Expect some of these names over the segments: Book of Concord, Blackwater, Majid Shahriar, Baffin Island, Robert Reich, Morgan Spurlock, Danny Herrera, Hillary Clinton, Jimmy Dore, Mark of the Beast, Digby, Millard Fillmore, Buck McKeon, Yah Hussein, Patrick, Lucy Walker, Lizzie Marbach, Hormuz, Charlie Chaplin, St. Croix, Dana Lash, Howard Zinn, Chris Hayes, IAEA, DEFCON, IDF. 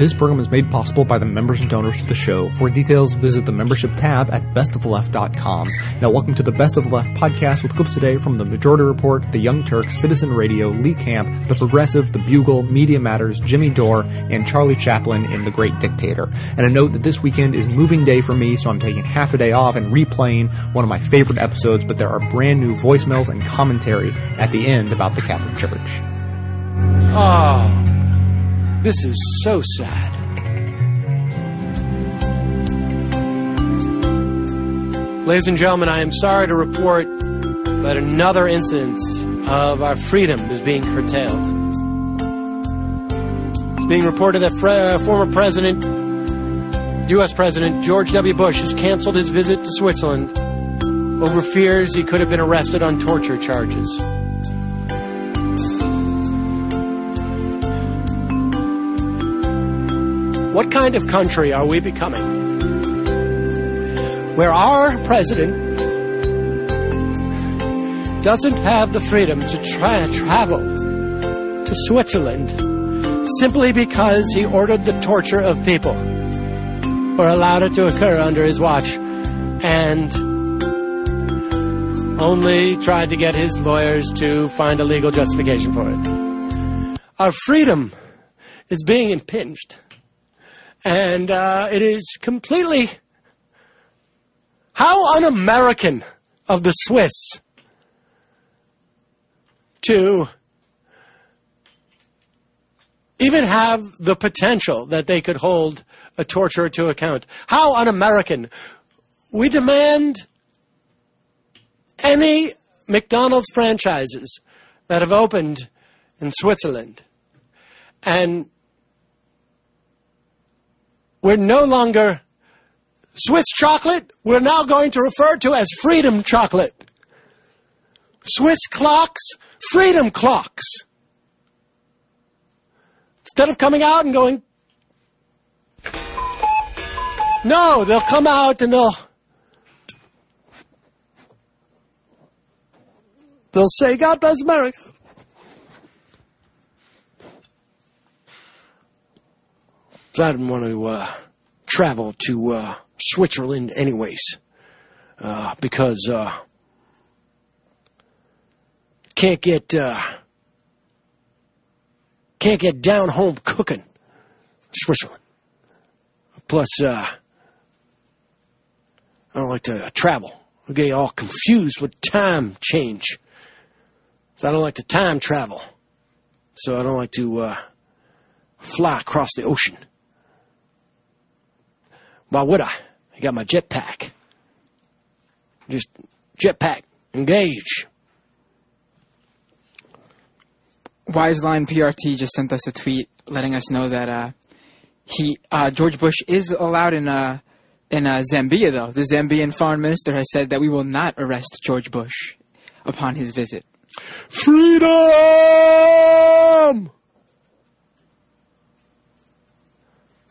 This program is made possible by the members and donors to the show. For details, visit the membership tab at bestoftheleft.com. Now, welcome to the Best of the Left podcast with clips today from The Majority Report, The Young Turks, Citizen Radio, Lee Camp, The Progressive, The Bugle, Media Matters, Jimmy Dore, and Charlie Chaplin in The Great Dictator. And a note that this weekend is moving day for me, so I'm taking half a day off and replaying one of my favorite episodes, but there are brand new voicemails and commentary at the end about the Catholic Church. Oh, this is so sad. Ladies and gentlemen, I am sorry to report that another incidence of our freedom is being curtailed. It's being reported that former president, U.S. President George W. Bush, has canceled his visit to Switzerland over fears he could have been arrested on torture charges. What kind of country are we becoming where our president doesn't have the freedom to travel to Switzerland simply because he ordered the torture of people or allowed it to occur under his watch and only tried to get his lawyers to find a legal justification for it? Our freedom is being impinged. And it is completely... How un-American of the Swiss to even have the potential that they could hold a torturer to account. How un-American. We demand any McDonald's franchises that have opened in Switzerland and... We're no longer Swiss chocolate. We're now going to refer to as freedom chocolate. Swiss clocks, freedom clocks. Instead of coming out and going, no, they'll come out and they'll say, God bless America. I didn't want to travel to Switzerland anyways because can't get down home cooking Switzerland. Plus, I don't like to travel. I get all confused with time change. So I don't like to time travel. So I don't like to fly across the ocean. Why would I? I got my jetpack. Just jetpack. Engage. WiseLinePRT just sent us a tweet letting us know that George Bush is allowed in Zambia, though. The Zambian foreign minister has said that we will not arrest George Bush upon his visit. Freedom!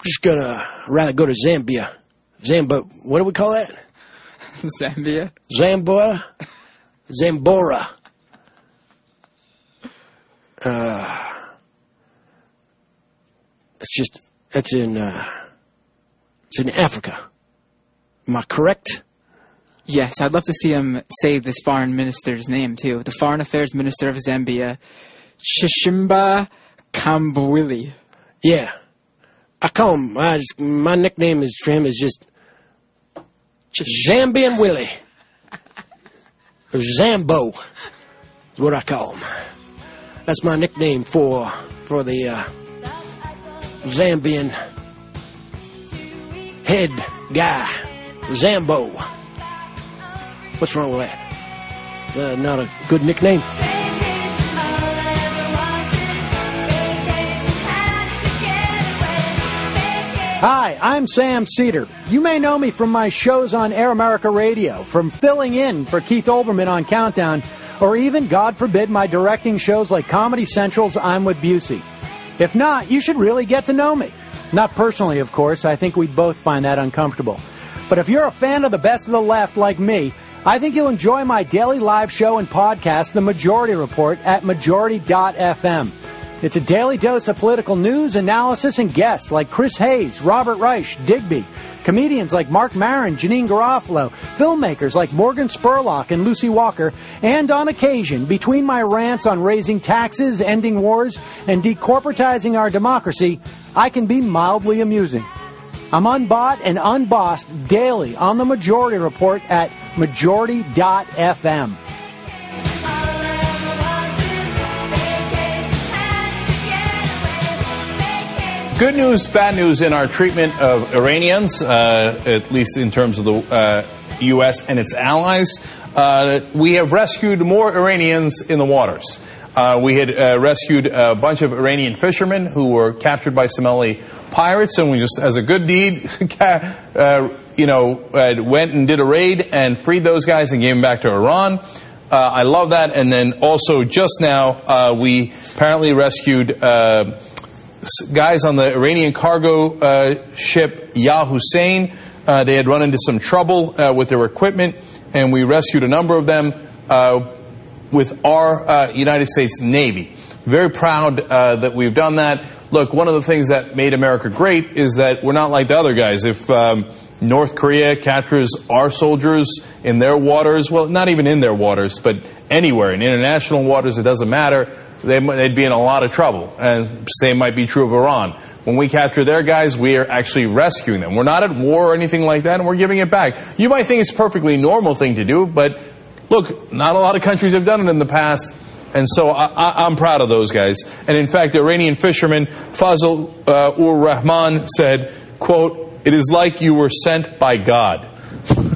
Just gonna rather go to Zambia. What do we call that? Zambia. Zambora. It's in Africa. Am I correct? Yes, I'd love to see him say this foreign minister's name too. The foreign affairs minister of Zambia, Shishimba Kambwili. Yeah. I call him, my nickname is for him is just Zambian Willie. Or Zambo is what I call him. That's my nickname for the Zambian head guy, Zambo. What's wrong with that? It's not a good nickname. Hi, I'm Sam Seder. You may know me from my shows on Air America Radio, from filling in for Keith Olbermann on Countdown, or even, God forbid, my directing shows like Comedy Central's I'm with Busey. If not, you should really get to know me. Not personally, of course. I think we'd both find that uncomfortable. But if you're a fan of the best of the left like me, I think you'll enjoy my daily live show and podcast, The Majority Report, at majority.fm. It's a daily dose of political news, analysis, and guests like Chris Hayes, Robert Reich, Digby, comedians like Marc Maron, Janine Garofalo, filmmakers like Morgan Spurlock and Lucy Walker, and on occasion, between my rants on raising taxes, ending wars, and decorporatizing our democracy, I can be mildly amusing. I'm unbought and unbossed daily on The Majority Report at majority.fm. Good news, bad news in our treatment of Iranians, at least in terms of the U.S. and its allies. We have rescued more Iranians in the waters. We had rescued a bunch of Iranian fishermen who were captured by Somali pirates, and we just, as a good deed, went and did a raid and freed those guys and gave them back to Iran. I love that. And then also just now, we apparently rescued guys on the Iranian cargo ship Yah Hussein. They had run into some trouble with their equipment, and we rescued a number of them with our United States Navy. Very proud that we've done that. Look, one of the things that made America great is that we're not like the other guys. If North Korea captures our soldiers in their waters, well, not even in their waters, but anywhere, in international waters, it doesn't matter. They'd be in a lot of trouble. And same might be true of Iran. When we capture their guys, we are actually rescuing them. We're not at war or anything like that, and we're giving it back. You might think it's a perfectly normal thing to do, but look, not a lot of countries have done it in the past, and so I'm proud of those guys. And in fact, Iranian fisherman Fazel Ur Rahman said, quote, "It is like you were sent by God."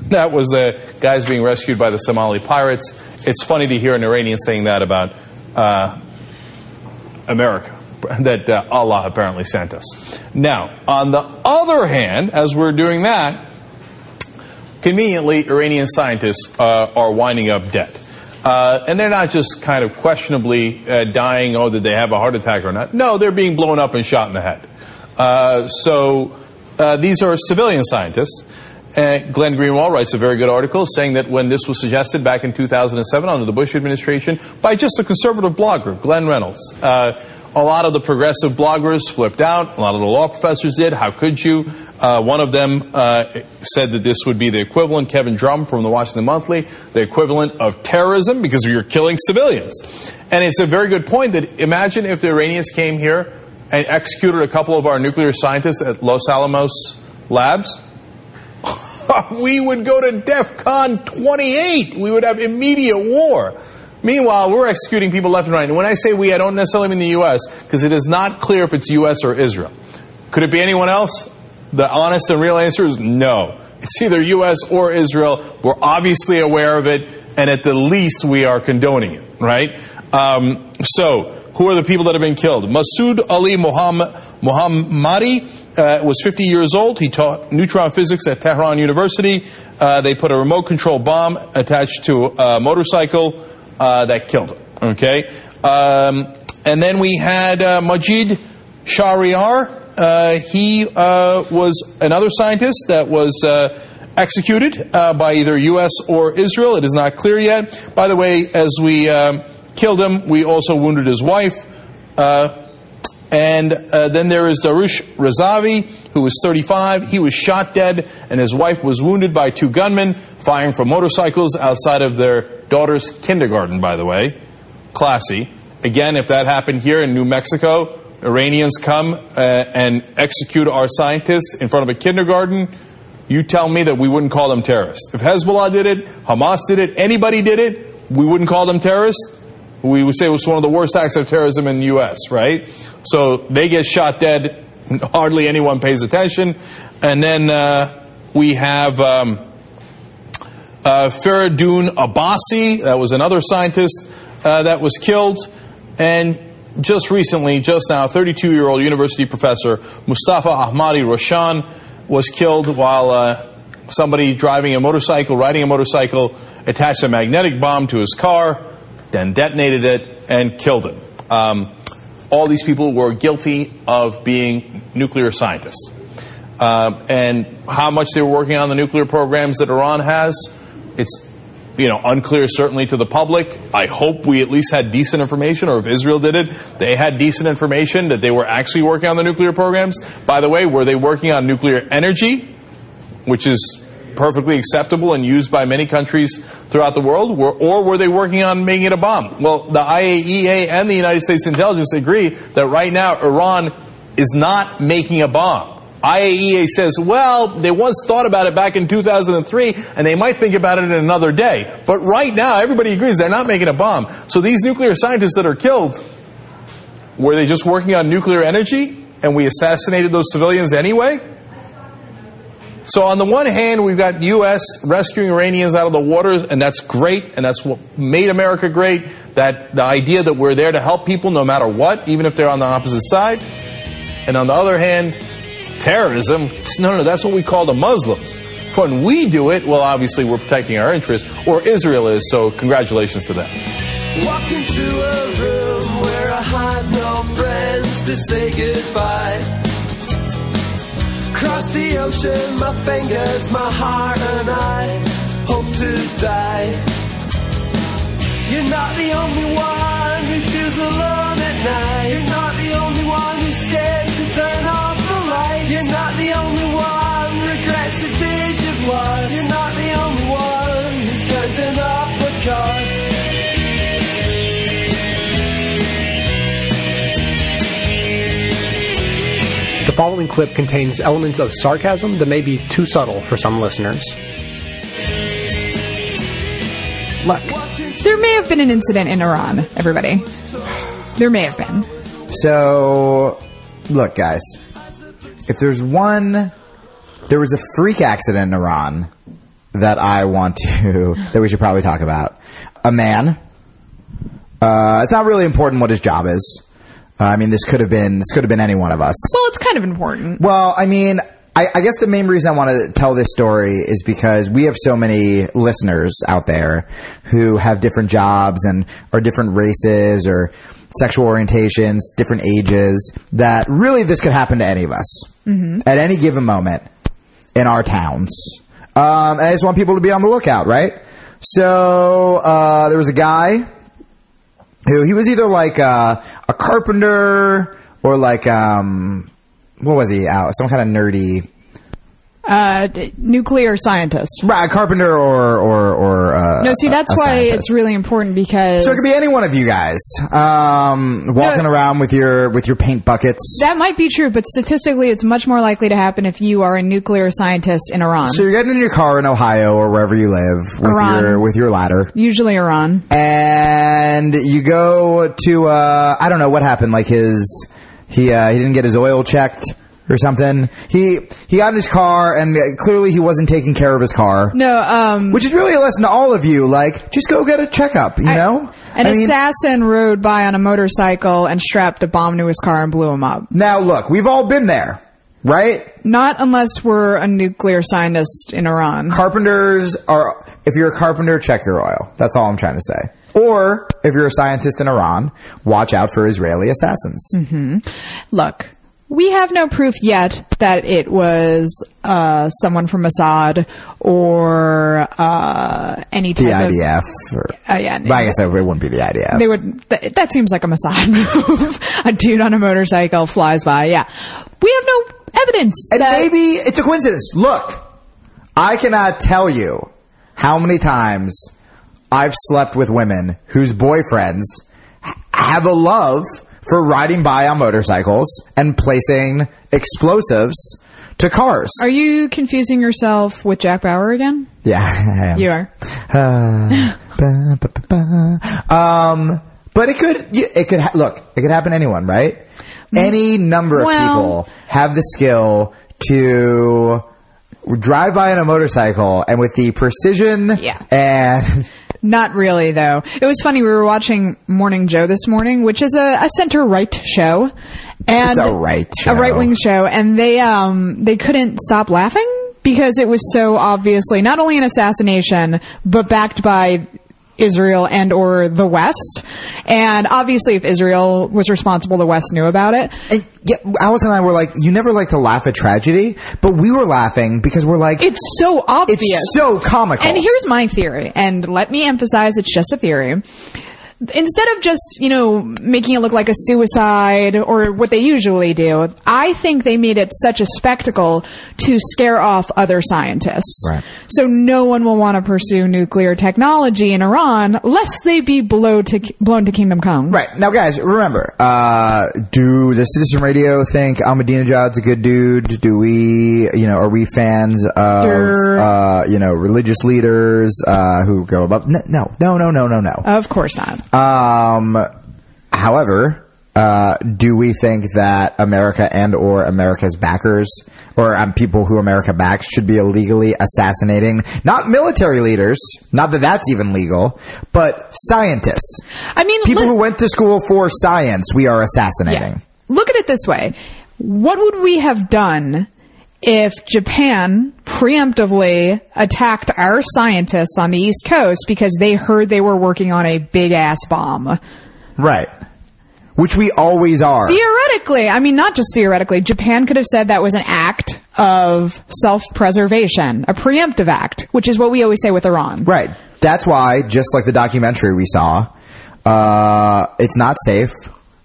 That was the guys being rescued by the Somali pirates. It's funny to hear an Iranian saying that about America, that Allah apparently sent us. Now, on the other hand, as we're doing that, conveniently, Iranian scientists are winding up dead. And they're not just kind of questionably dying, oh, did they have a heart attack or not? No, they're being blown up and shot in the head. So these are civilian scientists. Glenn Greenwald writes a very good article saying that when this was suggested back in 2007 under the Bush administration by just a conservative blogger, Glenn Reynolds, a lot of the progressive bloggers flipped out. A lot of the law professors did. How could you? One of them said that this would be the equivalent, Kevin Drum from the Washington Monthly, the equivalent of terrorism because you're killing civilians. And it's a very good point that imagine if the Iranians came here and executed a couple of our nuclear scientists at Los Alamos Labs. We would go to DEFCON 28. We would have immediate war. Meanwhile, we're executing people left and right. And when I say we, I don't necessarily mean the U.S., because it is not clear if it's U.S. or Israel. Could it be anyone else? The honest and real answer is no. It's either U.S. or Israel. We're obviously aware of it, and at the least we are condoning it, right? So, who are the people that have been killed? Masud Ali Mohammadi was 50 years old. He taught neutron physics at Tehran University. They put a remote control bomb attached to a motorcycle that killed him. Okay? And then we had Majid Shahriar. He was another scientist that was executed by either U.S. or Israel. It is not clear yet. By the way, as we killed him, we also wounded his wife. And then there is Darush Razavi, who was 35. He was shot dead, and his wife was wounded by two gunmen firing from motorcycles outside of their daughter's kindergarten, by the way. Classy. Again, if that happened here in New Mexico, Iranians come and execute our scientists in front of a kindergarten, you tell me that we wouldn't call them terrorists. If Hezbollah did it, Hamas did it, anybody did it, we wouldn't call them terrorists. We would say it was one of the worst acts of terrorism in the U.S., right? So they get shot dead. Hardly anyone pays attention. And then we have Faridun Abbasi. That was another scientist that was killed. And just recently, just now, 32-year-old university professor Mustafa Ahmadi Roshan was killed while somebody riding a motorcycle, attached a magnetic bomb to his car, then detonated it and killed him. All these people were guilty of being nuclear scientists. And how much they were working on the nuclear programs that Iran has, it's you know, unclear certainly to the public. I hope we at least had decent information, or if Israel did it, they had decent information that they were actually working on the nuclear programs. By the way, were they working on nuclear energy, which is perfectly acceptable and used by many countries throughout the world, or were they working on making it a bomb? Well, the IAEA and the United States intelligence agree that right now Iran is not making a bomb. IAEA says, well, they once thought about it back in 2003, and they might think about it in another day. But right now, everybody agrees they're not making a bomb. So these nuclear scientists that are killed, were they just working on nuclear energy, and we assassinated those civilians anyway? So on the one hand, we've got U.S. rescuing Iranians out of the waters, and that's great, and that's what made America great, that the idea that we're there to help people no matter what, even if they're on the opposite side. And on the other hand, terrorism, no, that's what we call the Muslims. When we do it, well, obviously we're protecting our interests, or Israel is, so congratulations to them. Walked into a room where I had no friends to say goodbye. Crossed the ocean, my fingers, my heart, and I hope to die. You're not the only one who feels alone at night. You're not the only one who's scared to turn on. You're not the only one regrets the days you've lost. You're not the only one who's counting up the cost. The following clip contains elements of sarcasm that may be too subtle for some listeners. Look, there may have been an incident in Iran, everybody. There may have been. So, look, guys. If there's one, there was a freak accident in Iran that I want to, that we should probably talk about. A man, it's not really important what his job is. I mean, this could have been any one of us. Well, it's kind of important. Well, I mean, I guess the main reason I want to tell this story is because we have so many listeners out there who have different jobs and are different races or sexual orientations, different ages, that really this could happen to any of us at any given moment in our towns. And I just want people to be on the lookout, right? So there was a guy who he was either like a carpenter or like, what was he? Some kind of nerdy... nuclear scientist. Right, carpenter or no, see, that's why scientist. It's really important because... So it could be any one of you guys walking around with your paint buckets. That might be true, but statistically it's much more likely to happen if you are a nuclear scientist in Iran. So you're getting in your car in Ohio or wherever you live with your ladder. Usually Iran. And you go to, I don't know what happened, like he didn't get his oil checked. Or something. He got in his car, and clearly he wasn't taking care of his car. No, which is really a lesson to all of you. Like, just go get a checkup, you know? An assassin rode by on a motorcycle and strapped a bomb to his car and blew him up. Now, look, we've all been there, right? Not unless we're a nuclear scientist in Iran. Carpenters are... If you're a carpenter, check your oil. That's all I'm trying to say. Or, if you're a scientist in Iran, watch out for Israeli assassins. Mm-hmm. Look... We have no proof yet that it was someone from Mossad or any type of... The IDF. I guess it wouldn't be the IDF. They would. That seems like a Mossad move. A dude on a motorcycle flies by, yeah. We have no evidence. And maybe it's a coincidence. Look, I cannot tell you how many times I've slept with women whose boyfriends have a love... for riding by on motorcycles and placing explosives to cars. Are you confusing yourself with Jack Bauer again? Yeah, I am. You are. But it could happen to anyone, right? Any number of people have the skill to drive by on a motorcycle and with the precision and... Not really, though. It was funny. We were watching Morning Joe this morning, which is a center-right show. And it's a right-wing show. And they couldn't stop laughing because it was so obviously not only an assassination, but backed by Israel and or the West. And obviously if Israel was responsible, the West knew about it. And yeah, Alice and I were like, you never like to laugh at tragedy, but we were laughing because we're like, it's so obvious. It's so comical. And here's my theory, and let me emphasize it's just a theory. Instead of just, you know, making it look like a suicide or what they usually do, I think they made it such a spectacle to scare off other scientists. Right. So no one will want to pursue nuclear technology in Iran lest they be blown to Kingdom Come. Right. Now, guys, remember, do the Citizen Radio think Ahmadinejad's a good dude? Do we, you know, are we fans of, you know, religious leaders who go above? No. Of course not. However, do we think that America and or America's backers or people who America backs should be illegally assassinating, not military leaders, not that that's even legal, but scientists? I mean, people who went to school for science, we are assassinating. Yeah. Look at it this way. What would we have done if Japan preemptively attacked our scientists on the East Coast because they heard they were working on a big-ass bomb? Right. Which we always are. Theoretically. I mean, not just theoretically. Japan could have said that was an act of self-preservation, a preemptive act, which is what we always say with Iran. Right. That's why, just like the documentary we saw, it's not safe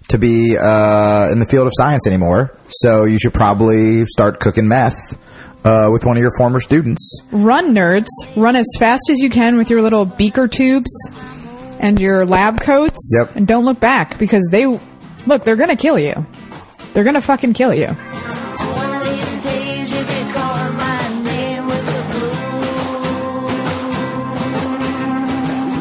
to be in the field of science anymore, so you should probably start cooking meth with one of your former students. Run, nerds. Run as fast as you can with your little beaker tubes and your lab coats. Yep. And don't look back, because they're going to kill you. They're going to fucking kill you.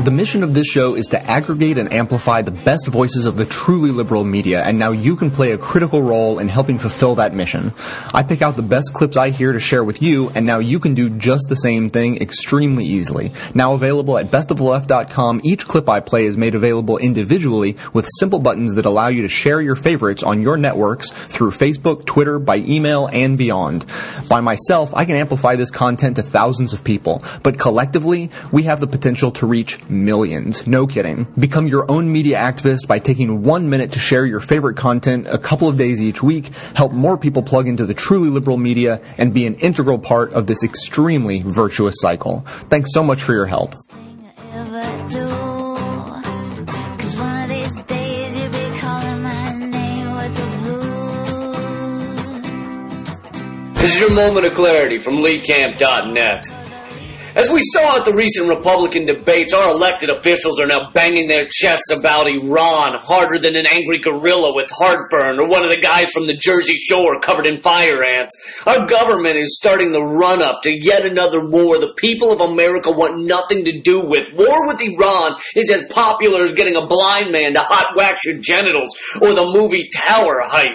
The mission of this show is to aggregate and amplify the best voices of the truly liberal media, and now you can play a critical role in helping fulfill that mission. I pick out the best clips I hear to share with you, and now you can do just the same thing extremely easily. Now available at bestoftheleft.com, each clip I play is made available individually with simple buttons that allow you to share your favorites on your networks through Facebook, Twitter, by email, and beyond. By myself, I can amplify this content to thousands of people, but collectively, we have the potential to reach millions. No kidding. Become your own media activist by taking 1 minute to share your favorite content a couple of days each week, help more people plug into the truly liberal media, and be an integral part of this extremely virtuous cycle. Thanks so much for your help. This is your moment of clarity from LeeCamp.net. As we saw at the recent Republican debates, our elected officials are now banging their chests about Iran harder than an angry gorilla with heartburn or one of the guys from the Jersey Shore covered in fire ants. Our government is starting the run-up to yet another war the people of America want nothing to do with. War with Iran is as popular as getting a blind man to hot wax your genitals or the movie Tower Heist.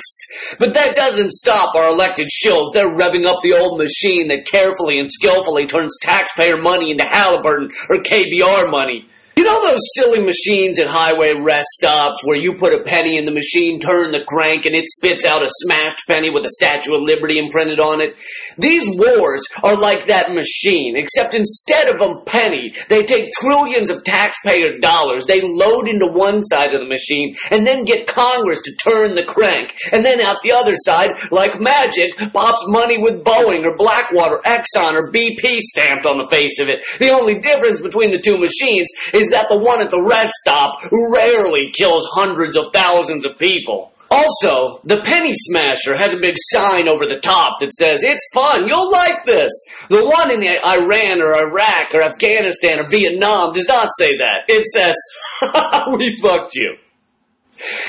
But that doesn't stop our elected shills. They're revving up the old machine that carefully and skillfully turns taxpayers money into Halliburton or KBR money. You know those silly machines at highway rest stops where you put a penny in the machine, turn the crank, and it spits out a smashed penny with a Statue of Liberty imprinted on it? These wars are like that machine, except instead of a penny, they take trillions of taxpayer dollars, they load into one side of the machine, and then get Congress to turn the crank, and then out the other side, like magic, pops money with Boeing or Blackwater, Exxon or BP stamped on the face of it. The only difference between the two machines is that the one at the rest stop rarely kills hundreds of thousands of people. Also, the penny smasher has a big sign over the top that says, "It's fun, you'll like this." The one in Iran or Iraq or Afghanistan or Vietnam does not say that. It says, "We fucked you."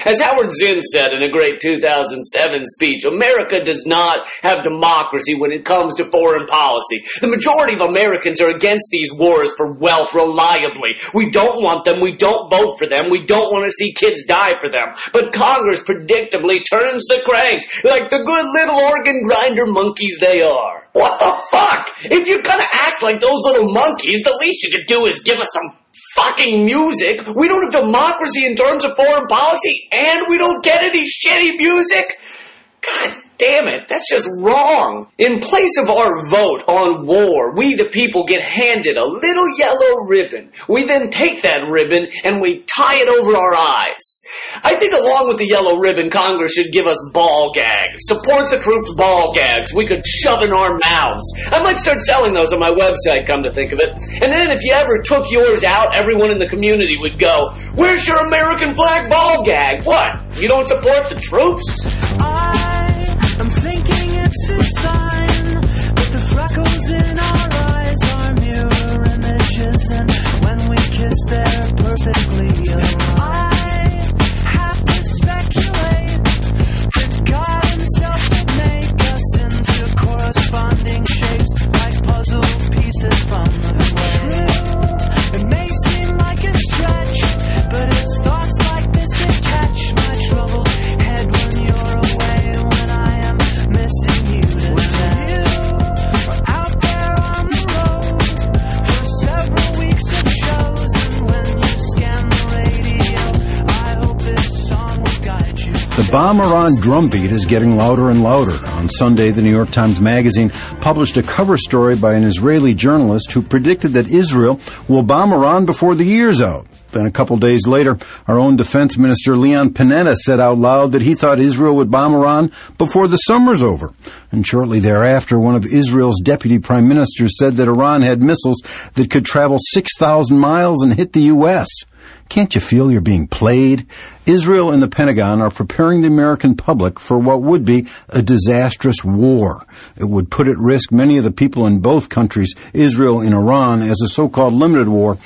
As Howard Zinn said in a great 2007 speech, America does not have democracy when it comes to foreign policy. The majority of Americans are against these wars for wealth reliably. We don't want them. We don't vote for them. We don't want to see kids die for them. But Congress predictably turns the crank like the good little organ grinder monkeys they are. What the fuck? If you're going to act like those little monkeys, the least you could do is give us some fucking music. We don't have democracy in terms of foreign policy, and we don't get any shitty music. God damn it, that's just wrong. In place of our vote on war, we the people get handed a little yellow ribbon. We then take that ribbon and we tie it over our eyes. I think along with the yellow ribbon, Congress should give us ball gags. Support the troops ball gags we could shove in our mouths. I might start selling those on my website, come to think of it. And then if you ever took yours out, everyone in the community would go, "Where's your American flag ball gag? What? You don't support the troops?" I'm thinking it's a sign that the freckles in our eyes are mirror images, and when we kiss, they're perfectly aligned. I have to speculate that God himself did make us into corresponding shapes, like puzzle pieces from the clay. It may seem like a stretch, but it's thoughts like this that catch my troubled head when you're away. The Bob Maron drumbeat is getting louder and louder. On Sunday, the New York Times Magazine published a cover story by an Israeli journalist who predicted that Israel will bomb Iran before the year's out. Then a couple days later, our own Defense Minister Leon Panetta said out loud that he thought Israel would bomb Iran before the summer's over. And shortly thereafter, one of Israel's deputy prime ministers said that Iran had missiles that could travel 6,000 miles and hit the U.S. Can't you feel you're being played? Israel and the Pentagon are preparing the American public for what would be a disastrous war. It would put at risk many of the people in both countries, Israel and Iran, as a so-called limited war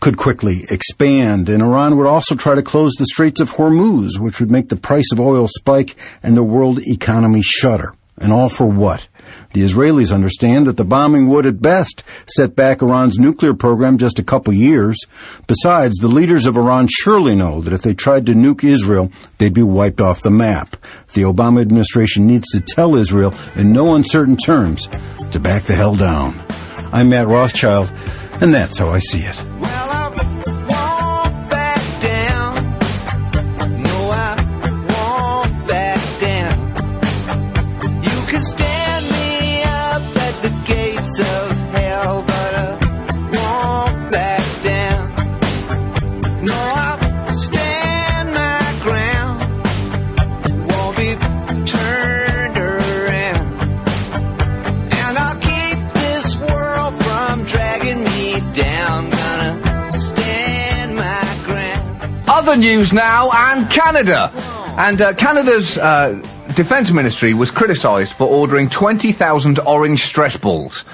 could quickly expand. And Iran would also try to close the Straits of Hormuz, which would make the price of oil spike and the world economy shudder. And all for what? The Israelis understand that the bombing would, at best, set back Iran's nuclear program just a couple years. Besides, the leaders of Iran surely know that if they tried to nuke Israel, they'd be wiped off the map. The Obama administration needs to tell Israel, in no uncertain terms, to back the hell down. I'm Matt Rothschild, and that's how I see it. News now, and Canada. And Canada's Defence Ministry was criticised for ordering 20,000 orange stress balls.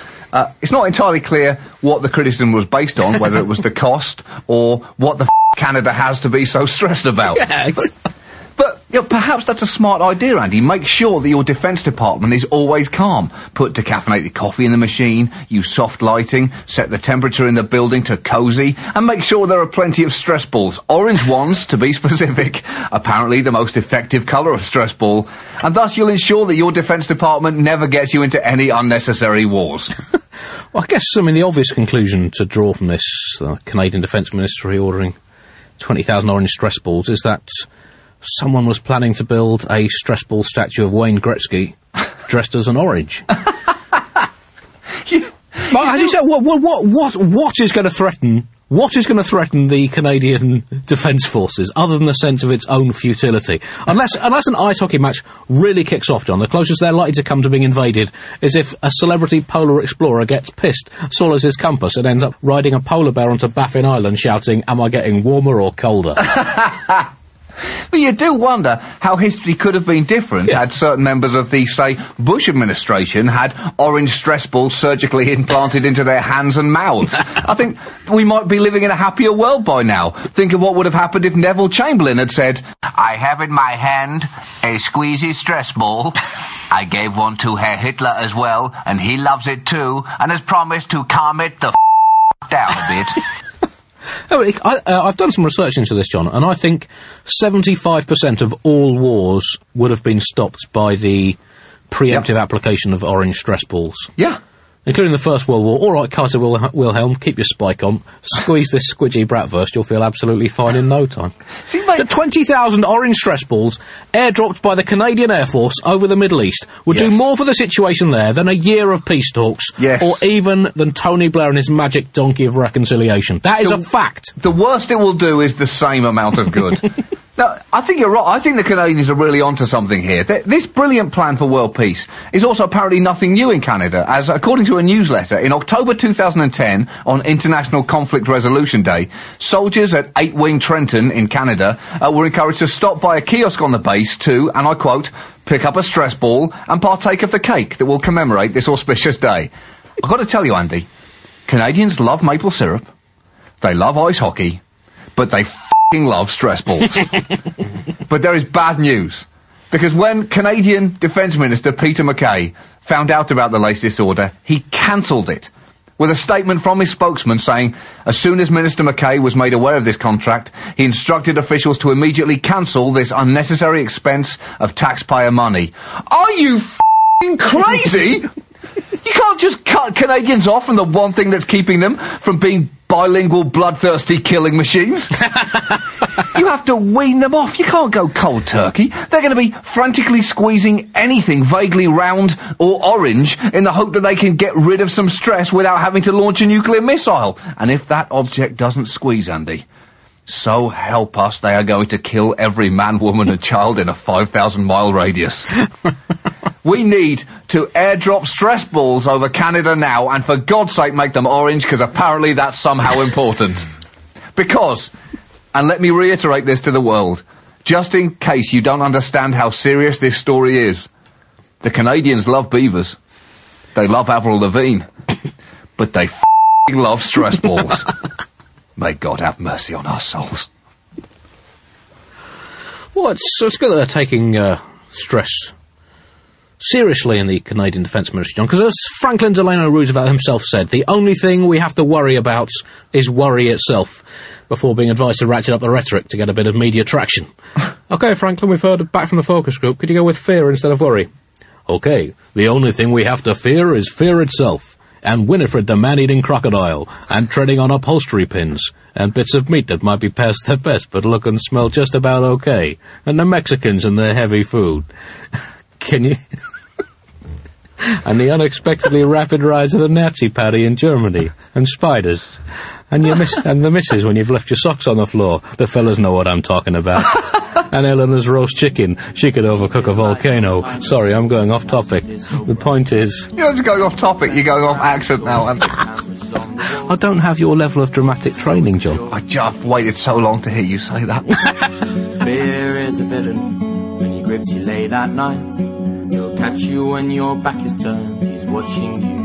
It's not entirely clear what the criticism was based on, whether it was the cost or what the Canada has to be so stressed about. Yeah, but you know, perhaps that's a smart idea, Andy. Make sure that your Defence Department is always calm. Put decaffeinated coffee in the machine, use soft lighting, set the temperature in the building to cosy, and make sure there are plenty of stress balls. Orange ones, to be specific. Apparently the most effective colour of stress ball. And thus you'll ensure that your Defence Department never gets you into any unnecessary wars. Well, I guess, I mean, the obvious conclusion to draw from this Canadian Defence Ministry ordering 20,000 orange stress balls is that someone was planning to build a stress ball statue of Wayne Gretzky dressed as an orange. What is going to threaten the Canadian Defence Forces other than the sense of its own futility? Unless an ice hockey match really kicks off, John, the closest they're likely to come to being invaded is if a celebrity polar explorer gets pissed, swallows his compass, and ends up riding a polar bear onto Baffin Island shouting, "Am I getting warmer or colder?" But you do wonder how history could have been different had certain members of the, say, Bush administration had orange stress balls surgically implanted into their hands and mouths. I think we might be living in a happier world by now. Think of what would have happened if Neville Chamberlain had said, "I have in my hand a squeezy stress ball. I gave one to Herr Hitler as well, and he loves it too, and has promised to calm it the down a bit." I've done some research into this, John, and I think 75% of all wars would have been stopped by the preemptive application of orange stress balls. Yeah. Including the First World War. All right, Kaiser Wilhelm, keep your spike on. Squeeze this squidgy bratwurst, you'll feel absolutely fine in no time. Seems like the 20,000 orange stress balls airdropped by the Canadian Air Force over the Middle East would do more for the situation there than a year of peace talks, or even than Tony Blair and his magic donkey of reconciliation. That is a fact. The worst it will do is the same amount of good. Now, I think you're right. I think the Canadians are really onto something here. This brilliant plan for world peace is also apparently nothing new in Canada, as according to a newsletter, in October 2010, on International Conflict Resolution Day, soldiers at 8 Wing Trenton in Canada were encouraged to stop by a kiosk on the base to, and I quote, pick up a stress ball and partake of the cake that will commemorate this auspicious day. I've got to tell you, Andy, Canadians love maple syrup, they love ice hockey, but they f***ing love stress balls. But there is bad news, because when Canadian Defence Minister Peter MacKay found out about the latest order, he cancelled it, with a statement from his spokesman saying, as soon as Minister MacKay was made aware of this contract, he instructed officials to immediately cancel this unnecessary expense of taxpayer money. Are you f***ing crazy? You can't just cut Canadians off from the one thing that's keeping them from being bilingual, bloodthirsty killing machines. You have to wean them off. You can't go cold turkey. They're going to be frantically squeezing anything vaguely round or orange in the hope that they can get rid of some stress without having to launch a nuclear missile. And if that object doesn't squeeze, Andy, so help us, they are going to kill every man, woman and child in a 5,000-mile radius. We need to airdrop stress balls over Canada now, and for God's sake make them orange, because apparently that's somehow important. Because, and let me reiterate this to the world, just in case you don't understand how serious this story is, the Canadians love beavers, they love Avril Lavigne, but they f***ing love stress balls. May God have mercy on our souls. Well, it's good that they're taking stress seriously in the Canadian Defence Ministry, John, because as Franklin Delano Roosevelt himself said, the only thing we have to worry about is worry itself, before being advised to ratchet up the rhetoric to get a bit of media traction. OK, Franklin, we've heard back from the focus group. Could you go with fear instead of worry? OK, the only thing we have to fear is fear itself, and Winifred the man-eating crocodile, and treading on upholstery pins, and bits of meat that might be past their best but look and smell just about OK, and the Mexicans and their heavy food. Can you? And the unexpectedly rapid rise of the Nazi party in Germany, and spiders, and the missus when you've left your socks on the floor. The fellas know what I'm talking about. And Eleanor's roast chicken. She could overcook a volcano. Sorry, I'm going off topic. The point is, you're just going off topic. You're going off accent now. I don't have your level of dramatic training, John. I just waited so long to hear you say that. Fear is a villain. Gripped you late at night, he'll catch you when your back is turned, he's watching you.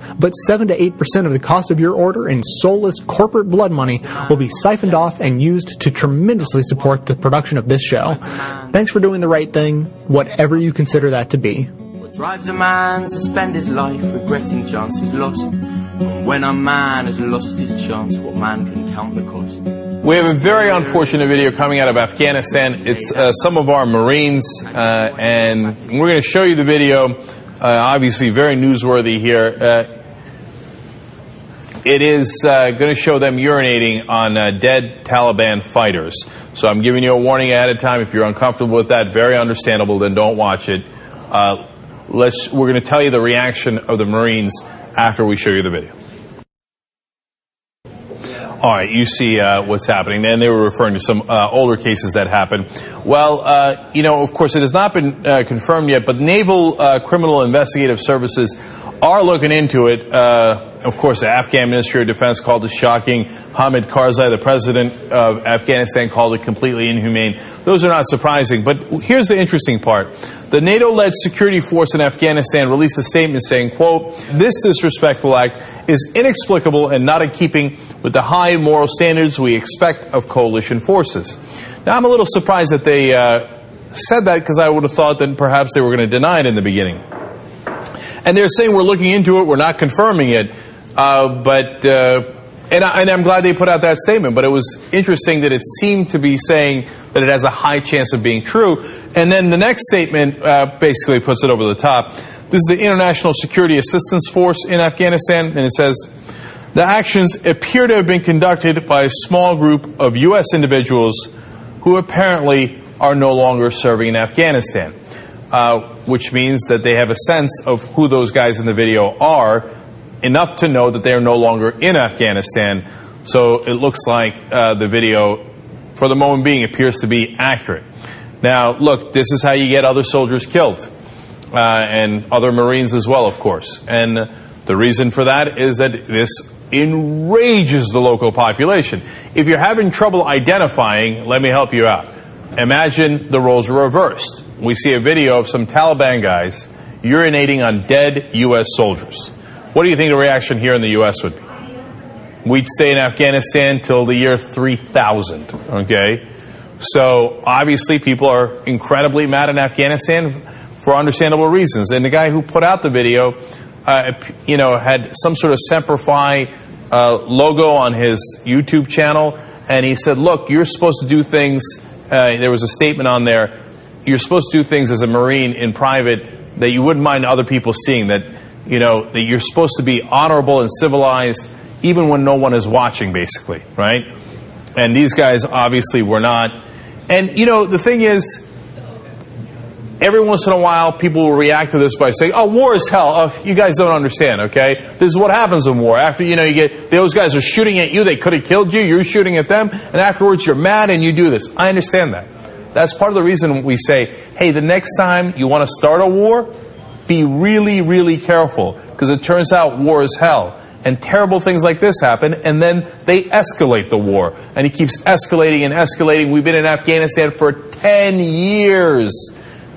but 7 to 8% of the cost of your order in soulless corporate blood money will be siphoned off and used to tremendously support the production of this show. Thanks for doing the right thing, whatever you consider that to be. What drives a man to spend his life regretting chances lost? And when a man has lost his chance, what man can count the cost? We have a very unfortunate video coming out of Afghanistan. It's some of our Marines, and we're going to show you the video. Obviously very newsworthy here. It is going to show them urinating on dead Taliban fighters. So I'm giving you a warning ahead of time. If you're uncomfortable with that, very understandable, then don't watch it. We're going to tell you the reaction of the Marines after we show you the video. All right, you see what's happening. And they were referring to some older cases that happened. Well, you know, of course, it has not been confirmed yet, but Naval Criminal Investigative Services are looking into it. Of course, the Afghan Ministry of Defense called it shocking. Hamid Karzai, the president of Afghanistan, called it completely inhumane. Those are not surprising. But here's the interesting part. The NATO-led security force in Afghanistan released a statement saying, quote, "This disrespectful act is inexplicable and not in keeping with the high moral standards we expect of coalition forces." Now, I'm a little surprised that they said that, because I would have thought that perhaps they were going to deny it in the beginning. And they're saying, we're looking into it, we're not confirming it. And I'm glad they put out that statement, but it was interesting that it seemed to be saying that it has a high chance of being true. And then the next statement basically puts it over the top. This is the International Security Assistance Force in Afghanistan, and it says, "The actions appear to have been conducted by a small group of U.S. individuals who apparently are no longer serving in Afghanistan," which means that they have a sense of who those guys in the video are, enough to know that they are no longer in Afghanistan. So it looks like the video, for the moment being, appears to be accurate. Now, look, this is how you get other soldiers killed, and other Marines as well, of course. And the reason for that is that this enrages the local population. If you're having trouble identifying, let me help you out. Imagine the roles are reversed. We see a video of some Taliban guys urinating on dead U.S. soldiers. What do you think the reaction here in the U.S. would be? We'd stay in Afghanistan till the year 3000, okay? So obviously people are incredibly mad in Afghanistan for understandable reasons. And the guy who put out the video, had some sort of Semper Fi logo on his YouTube channel. And he said, look, you're supposed to do things. There was a statement on there. You're supposed to do things as a Marine in private that you wouldn't mind other people seeing, that you're supposed to be honorable and civilized even when no one is watching, basically, right? And these guys obviously were not. And, the thing is, every once in a while, people will react to this by saying, oh, war is hell. Oh, you guys don't understand, okay? This is what happens in war. After, you get, those guys are shooting at you. They could have killed you. You're shooting at them. And afterwards, you're mad and you do this. I understand that. That's part of the reason we say, hey, the next time you want to start a war, be really, really careful, because it turns out war is hell. And terrible things like this happen, and then they escalate the war. And it keeps escalating and escalating. We've been in Afghanistan for 10 years,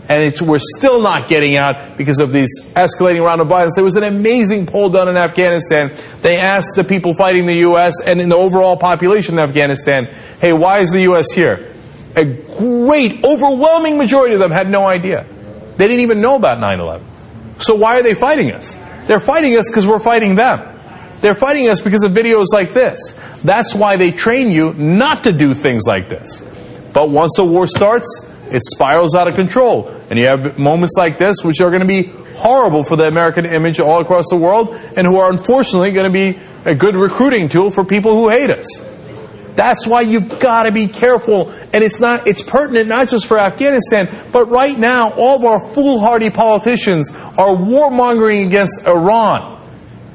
and we're still not getting out because of these escalating round of violence. There was an amazing poll done in Afghanistan. They asked the people fighting the U.S. and in the overall population of Afghanistan, hey, why is the U.S. here? A great, overwhelming majority of them had no idea. They didn't even know about 9/11. So why are they fighting us? They're fighting us because we're fighting them. They're fighting us because of videos like this. That's why they train you not to do things like this. But once a war starts, it spirals out of control. And you have moments like this, which are going to be horrible for the American image all across the world, and who are unfortunately going to be a good recruiting tool for people who hate us. That's why you've got to be careful. And it's pertinent not just for Afghanistan, but right now all of our foolhardy politicians are warmongering against Iran.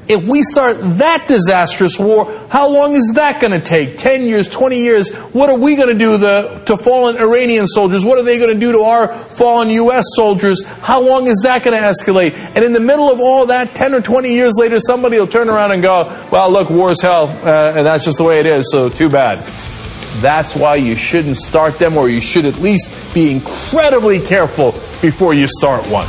If we start that disastrous war, how long is that going to take? 10 years, 20 years? What are we going to do to fallen Iranian soldiers? What are they going to do to our fallen U.S. soldiers? How long is that going to escalate? And in the middle of all that, 10 or 20 years later, somebody will turn around and go, well, look, war's hell, and that's just the way it is, so too bad. That's why you shouldn't start them, or you should at least be incredibly careful before you start one.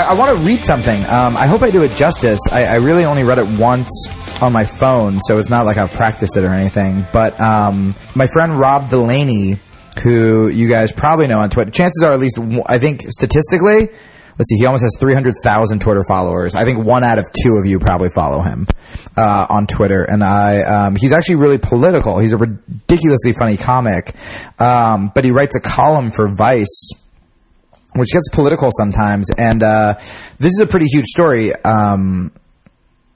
I want to read something. I hope I do it justice. I really only read it once on my phone, so it's not like I've practiced it or anything. But my friend Rob Delaney, who you guys probably know on Twitter, chances are at least, I think statistically, Let's see, he almost has 300,000 Twitter followers. I think 1 out of 2 of you probably follow him on Twitter. And he's actually really political. He's a ridiculously funny comic. But he writes a column for Vice, which gets political sometimes. And this is a pretty huge story.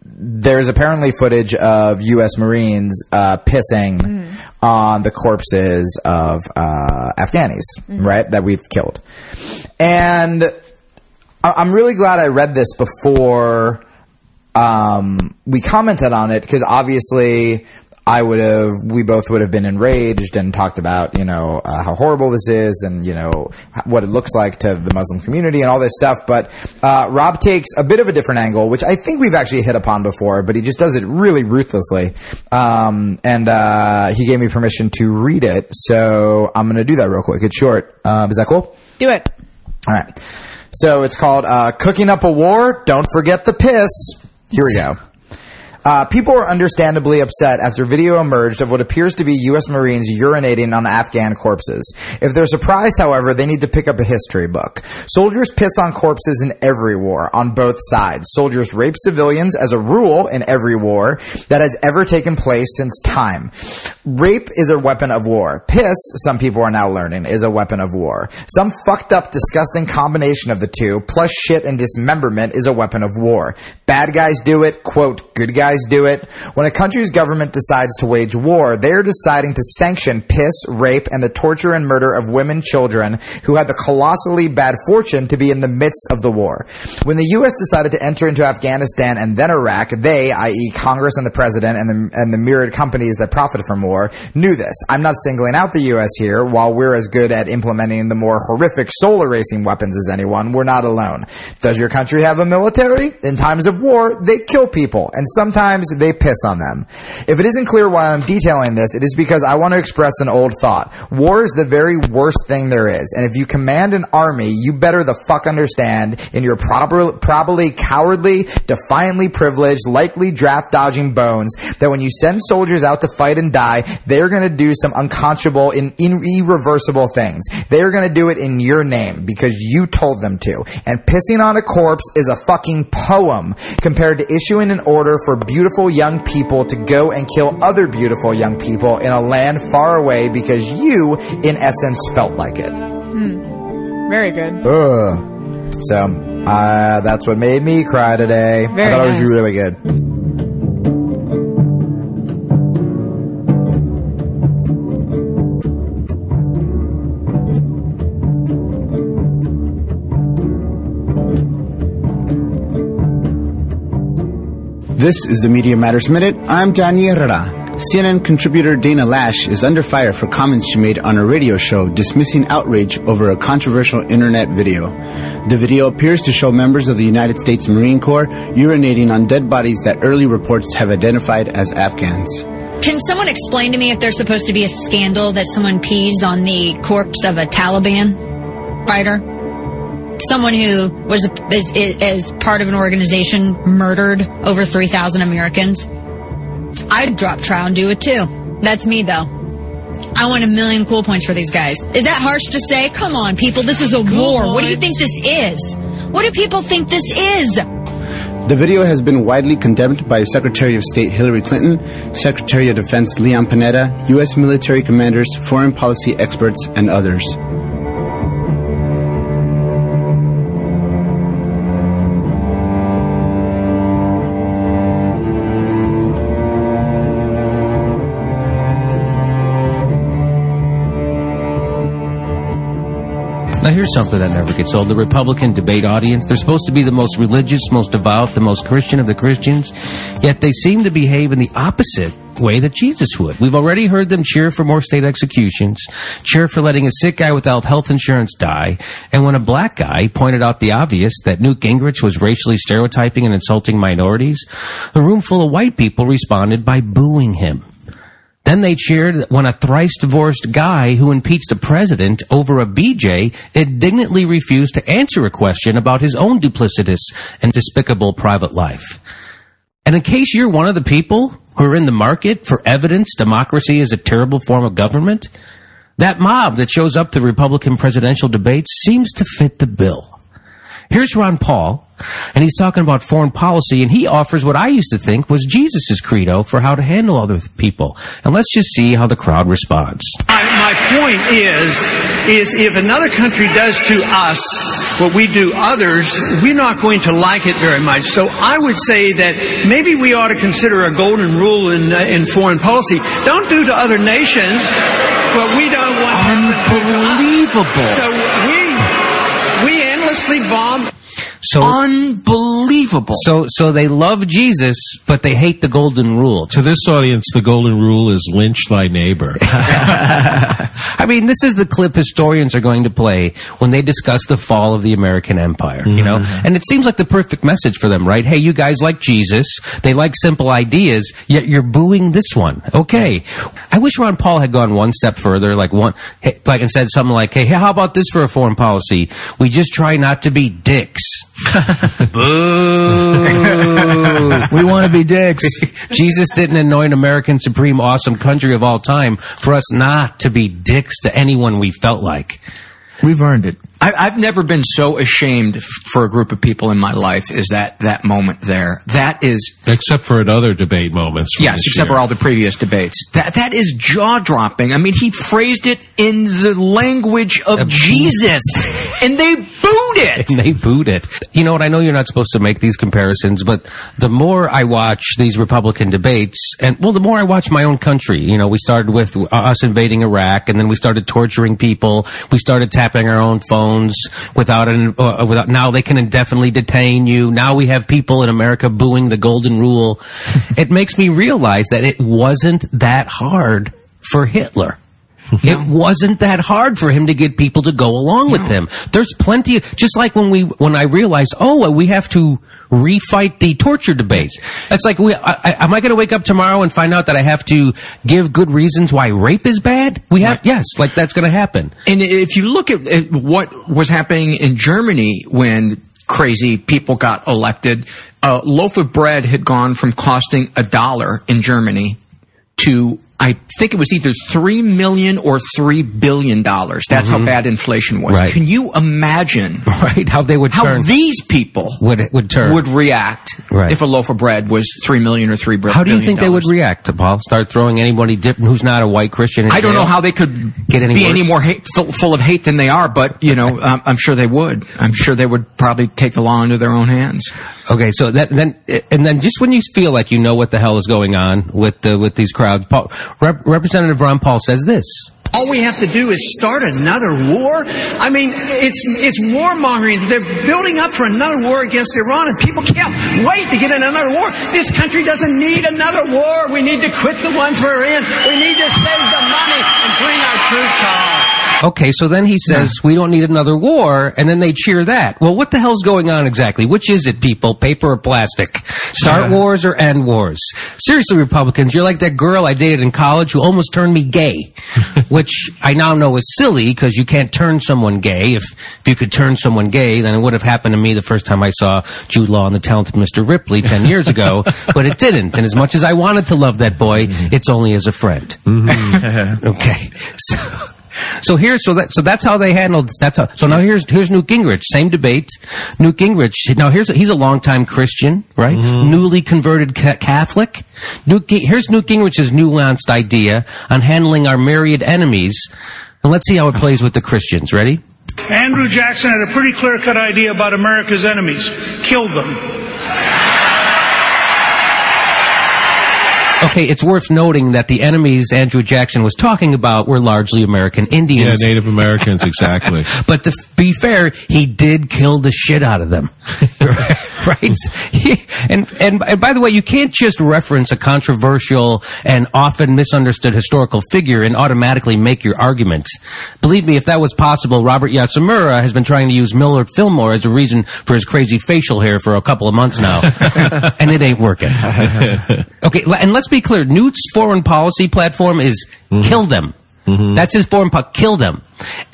There's apparently footage of U.S. Marines pissing on the corpses of Afghanis, right, that we've killed. And I'm really glad I read this before we commented on it, because obviously we both would have been enraged and talked about, how horrible this is and, what it looks like to the Muslim community and all this stuff. But, Rob takes a bit of a different angle, which I think we've actually hit upon before, but he just does it really ruthlessly. He gave me permission to read it. So I'm going to do that real quick. It's short. Is that cool? Do it. All right. So it's called, Cooking Up a War. Don't Forget the Piss. Here we go. People are understandably upset after video emerged of what appears to be U.S. Marines urinating on Afghan corpses. If they're surprised, however, they need to pick up a history book. Soldiers piss on corpses in every war, on both sides. Soldiers rape civilians as a rule in every war that has ever taken place since time. Rape is a weapon of war. Piss, some people are now learning, is a weapon of war. Some fucked up, disgusting combination of the two, plus shit and dismemberment, is a weapon of war. Bad guys do it, quote, good guys do it. When a country's government decides to wage war, they're deciding to sanction piss, rape, and the torture and murder of women, children who had the colossally bad fortune to be in the midst of the war. When the U.S. decided to enter into Afghanistan and then Iraq, they, i.e. Congress and the president and the myriad companies that profited from war, knew this. I'm not singling out the U.S. here. While we're as good at implementing the more horrific soul-erasing weapons as anyone, we're not alone. Does your country have a military? In times of war, they kill people, and sometimes they piss on them. If it isn't clear why I'm detailing this, it is because I want to express an old thought. War is the very worst thing there is, and if you command an army, you better the fuck understand, in your probably cowardly, defiantly privileged, likely draft-dodging bones, that when you send soldiers out to fight and die, they're going to do some unconscionable and irreversible things. They're going to do it in your name, because you told them to. And pissing on a corpse is a fucking poem compared to issuing an order for beautiful young people to go and kill other beautiful young people in a land far away because you, in essence, felt like it. Very good. So, that's what made me cry today. Very I thought nice. It was really good. This is the Media Matters Minute. I'm Danny Herrera. CNN contributor Dana Lash is under fire for comments she made on a radio show dismissing outrage over a controversial internet video. The video appears to show members of the United States Marine Corps urinating on dead bodies that early reports have identified as Afghans. Can someone explain to me if there's supposed to be a scandal that someone pees on the corpse of a Taliban fighter? Someone who was as part of an organization murdered over 3,000 Americans. I'd drop trial and do it too. That's me though. I want 1,000,000 cool points for these guys. Is that harsh to say? Come on, people. This is a war. What do you think this is? What do people think this is? The video has been widely condemned by Secretary of State Hillary Clinton, Secretary of Defense Leon Panetta, U.S. military commanders, foreign policy experts, and others. Now, here's something that never gets old. The Republican debate audience, they're supposed to be the most religious, most devout, the most Christian of the Christians, yet they seem to behave in the opposite way that Jesus would. We've already heard them cheer for more state executions, cheer for letting a sick guy without health insurance die, and when a black guy pointed out the obvious, that Newt Gingrich was racially stereotyping and insulting minorities, a room full of white people responded by booing him. Then they cheered when a thrice-divorced guy who impeached a president over a BJ indignantly refused to answer a question about his own duplicitous and despicable private life. And in case you're one of the people who are in the market for evidence democracy is a terrible form of government, that mob that shows up to Republican presidential debates seems to fit the bill. Here's Ron Paul, and he's talking about foreign policy, and he offers what I used to think was Jesus' credo for how to handle other people. And let's just see how the crowd responds. My point is if another country does to us what we do others, we're not going to like it very much. So I would say that maybe we ought to consider a golden rule in foreign policy. Don't do to other nations what we don't want to do to us. Unbelievable. So we endlessly bomb. So unbelievable. So they love Jesus, but they hate the golden rule. To this audience, the golden rule is lynch thy neighbor. I mean, this is the clip historians are going to play when they discuss the fall of the American empire, you know? And it seems like the perfect message for them, right? Hey, you guys like Jesus. They like simple ideas, yet you're booing this one. Okay. I wish Ron Paul had gone one step further, and said something like, hey, how about this for a foreign policy? We just try not to be dicks. Boo! We want to be dicks. Jesus didn't anoint American supreme awesome country of all time for us not to be dicks to anyone we felt like. We've earned it. I've never been so ashamed for a group of people in my life as that moment there. That is... Except for at other debate moments. Yes, except for all the previous debates. That is jaw-dropping. I mean, he phrased it in the language of Jesus, and they booed it. You know what? I know you're not supposed to make these comparisons, but the more I watch these Republican debates, and, well, the more I watch my own country. You know, we started with us invading Iraq, and then we started torturing people. We started tapping our own phones. Now they can indefinitely detain you. Now we have people in America booing the golden rule. It makes me realize that it wasn't that hard for Hitler. No. It wasn't that hard for him to get people to go along with him. There's plenty of, just like when I realized, we have to refight the torture debate. It's like, am I going to wake up tomorrow and find out that I have to give good reasons why rape is bad? We have, yes, like that's going to happen. And if you look at what was happening in Germany when crazy people got elected, a loaf of bread had gone from costing $1 in Germany to I think it was either $3 million or $3 billion. That's how bad inflation was. Right. Can you imagine how they would turn? How these people would react if a loaf of bread was $3 million or $3 billion? How do you think they would react to Paul? Start throwing anybody who's not a white Christian in jail? I don't know how they could get any worse. Any more full of hate than they are, but you know, I'm sure they would. I'm sure they would probably take the law into their own hands. Okay, so then just when you feel like you know what the hell is going on with these crowds, Paul, Representative Ron Paul says this. All we have to do is start another war? I mean, it's warmongering. They're building up for another war against Iran, and people can't wait to get in another war. This country doesn't need another war. We need to quit the ones we're in. We need to save the money and bring our troops home. Okay, so then he says, we don't need another war, and then they cheer that. Well, what the hell's going on exactly? Which is it, people? Paper or plastic? Start wars or end wars? Seriously, Republicans, you're like that girl I dated in college who almost turned me gay, which I now know is silly because you can't turn someone gay. If you could turn someone gay, then it would have happened to me the first time I saw Jude Law and the Talented Mr. Ripley 10 years ago, but it didn't. And as much as I wanted to love that boy, it's only as a friend. Okay, So that's how they handled. So now here's Newt Gingrich. Same debate. Newt Gingrich. Now he's a longtime Christian, right? Newly converted Catholic. Here's Newt Gingrich's nuanced idea on handling our myriad enemies. And let's see how it plays with the Christians. Ready? Andrew Jackson had a pretty clear-cut idea about America's enemies. Killed them. Okay, it's worth noting that the enemies Andrew Jackson was talking about were largely American Indians. Yeah, Native Americans, exactly. But to be fair, he did kill the shit out of them. Right? And by the way, you can't just reference a controversial and often misunderstood historical figure and automatically make your argument. Believe me, if that was possible, Robert Yatsumura has been trying to use Millard Fillmore as a reason for his crazy facial hair for a couple of months now. And it ain't working. Okay, and let's be clear, Newt's foreign policy platform is kill them. That's his foreign policy, kill them.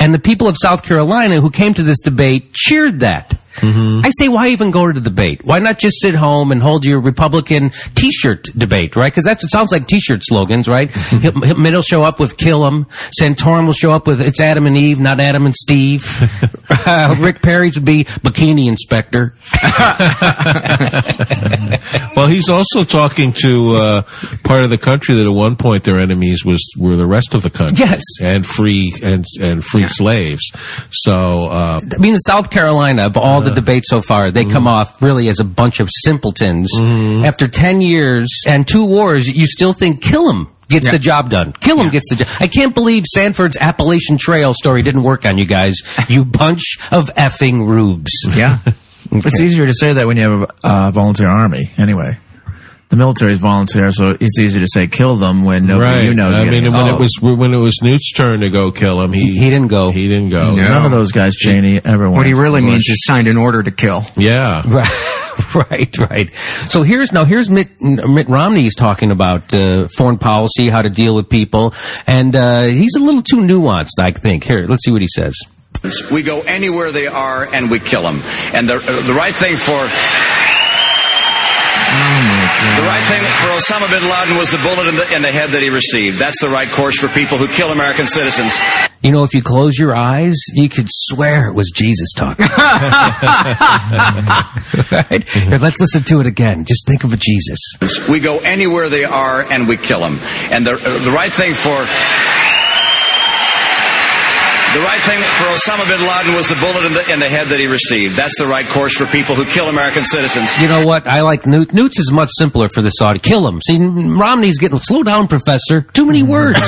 And the people of South Carolina who came to this debate cheered that. Mm-hmm. I say, why even go to the debate? Why not just sit home and hold your Republican T-shirt debate, right? Because that's, it sounds like T-shirt slogans, right? Mitt will show up with "Kill 'em." Santorum will show up with "It's Adam and Eve, not Adam and Steve." Rick Perry's would be "Bikini Inspector." Well, he's also talking to part of the country that at one point their enemies were the rest of the country. Yes, and free slaves. So I mean, in South Carolina, of all the debates so far, they come off really as a bunch of simpletons. Mm. After 10 years and 2 wars, you still think "Kill 'em" gets the job done. Kill 'em gets the job. I can't believe Sanford's Appalachian Trail story didn't work on you guys. You bunch of effing rubes. Yeah. Okay. It's easier to say that when you have a volunteer army, anyway. The military is volunteer, so it's easy to say "kill them" when nobody you know. I mean, when it was Newt's turn to go kill him, he didn't go. He didn't go. No. None of those guys, Cheney, ever. What he really means is signed an order to kill. Yeah. Right. So here's Mitt Romney. He's talking about foreign policy, how to deal with people, and he's a little too nuanced, I think. Here, let's see what he says. We go anywhere they are, and we kill them. And the right thing for Osama bin Laden was the bullet in the head that he received. That's the right course for people who kill American citizens. You know, if you close your eyes, you could swear it was Jesus talking. Right? Now, let's listen to it again. Just think of Jesus. We go anywhere they are, and we kill them. And the right thing for... The right thing for Osama bin Laden was the bullet in the head that he received. That's the right course for people who kill American citizens. You know what? I like Newt. Newt's is much simpler for this audience. Kill him. See, Romney's getting... Slow down, Professor. Too many words.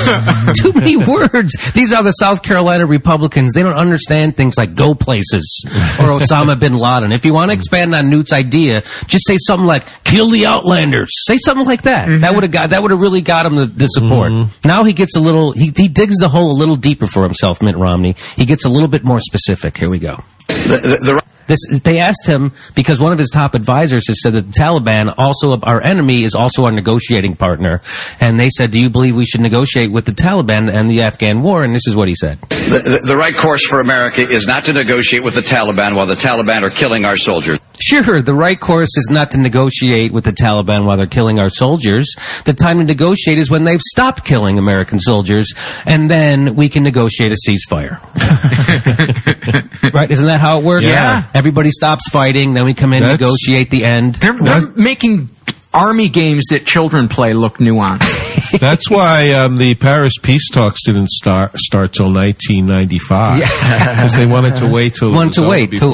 Too many words. These are the South Carolina Republicans. They don't understand things like go places or Osama bin Laden. If you want to expand on Newt's idea, just say something like, kill the outlanders. Say something like that. Mm-hmm. That would have really got him the support. Mm-hmm. Now he gets a little... He digs the hole a little deeper for himself, Mitt Romney. He gets a little bit more specific. Here we go. They asked him because one of his top advisors has said that the Taliban, also our enemy, is also our negotiating partner. And they said, do you believe we should negotiate with the Taliban and the Afghan war? And this is what he said. The right course for America is not to negotiate with the Taliban while the Taliban are killing our soldiers. Sure, the right course is not to negotiate with the Taliban while they're killing our soldiers. The time to negotiate is when they've stopped killing American soldiers, and then we can negotiate a ceasefire. Right? Isn't that how it works? Yeah. Everybody stops fighting, then we come in and negotiate the end. They're making army games that children play look nuanced. That's why the Paris peace talks didn't start till 1995, because they wanted to wait till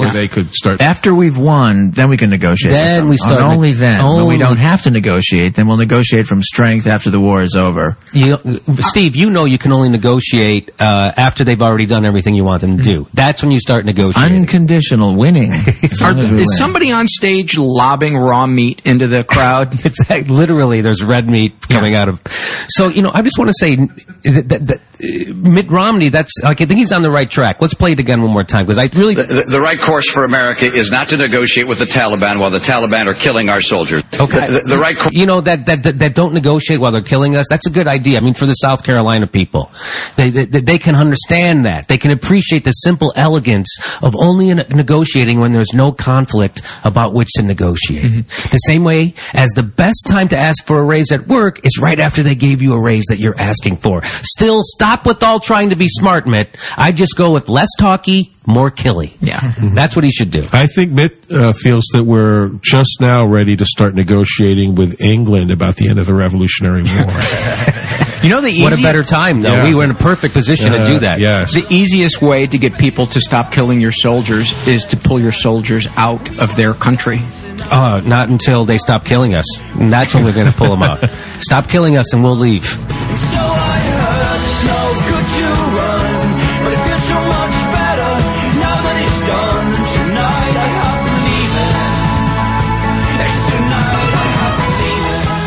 they could start. After we've won, then we can negotiate. Then we start. And only then, when we don't have to negotiate, then we'll negotiate from strength after the war is over. Steve, you know you can only negotiate after they've already done everything you want them to do. That's when you start negotiating. Unconditional winning. Is somebody on stage lobbing raw meat into the crowd? It's like literally there's red meat coming out of. So, you know, I just want to say that Mitt Romney, I think he's on the right track. Let's play it again one more time, because I really... The right course for America is not to negotiate with the Taliban while the Taliban are killing our soldiers. Okay. The right course... You know, that don't negotiate while they're killing us, that's a good idea. I mean, for the South Carolina people, they can understand that. They can appreciate the simple elegance of only negotiating when there's no conflict about which to negotiate. Mm-hmm. The same way as the best time to ask for a raise at work is right after they gave you a raise that you're asking for. Still, stop with all trying to be smart, Mitt. I just go with less talky, more killy. Yeah. Mm-hmm. That's what he should do. I think Mitt feels that we're just now ready to start negotiating with England about the end of the Revolutionary War. You know, what a better time, though. Yeah. We were in a perfect position to do that. Yes. The easiest way to get people to stop killing your soldiers is to pull your soldiers out of their country. Not until they stop killing us. And that's when we're going to pull them out. Stop killing us and we'll leave. So I heard it's no good to run, but it feels so much better now that it's done. And tonight I have to leave it. Next tonight I have to leave it.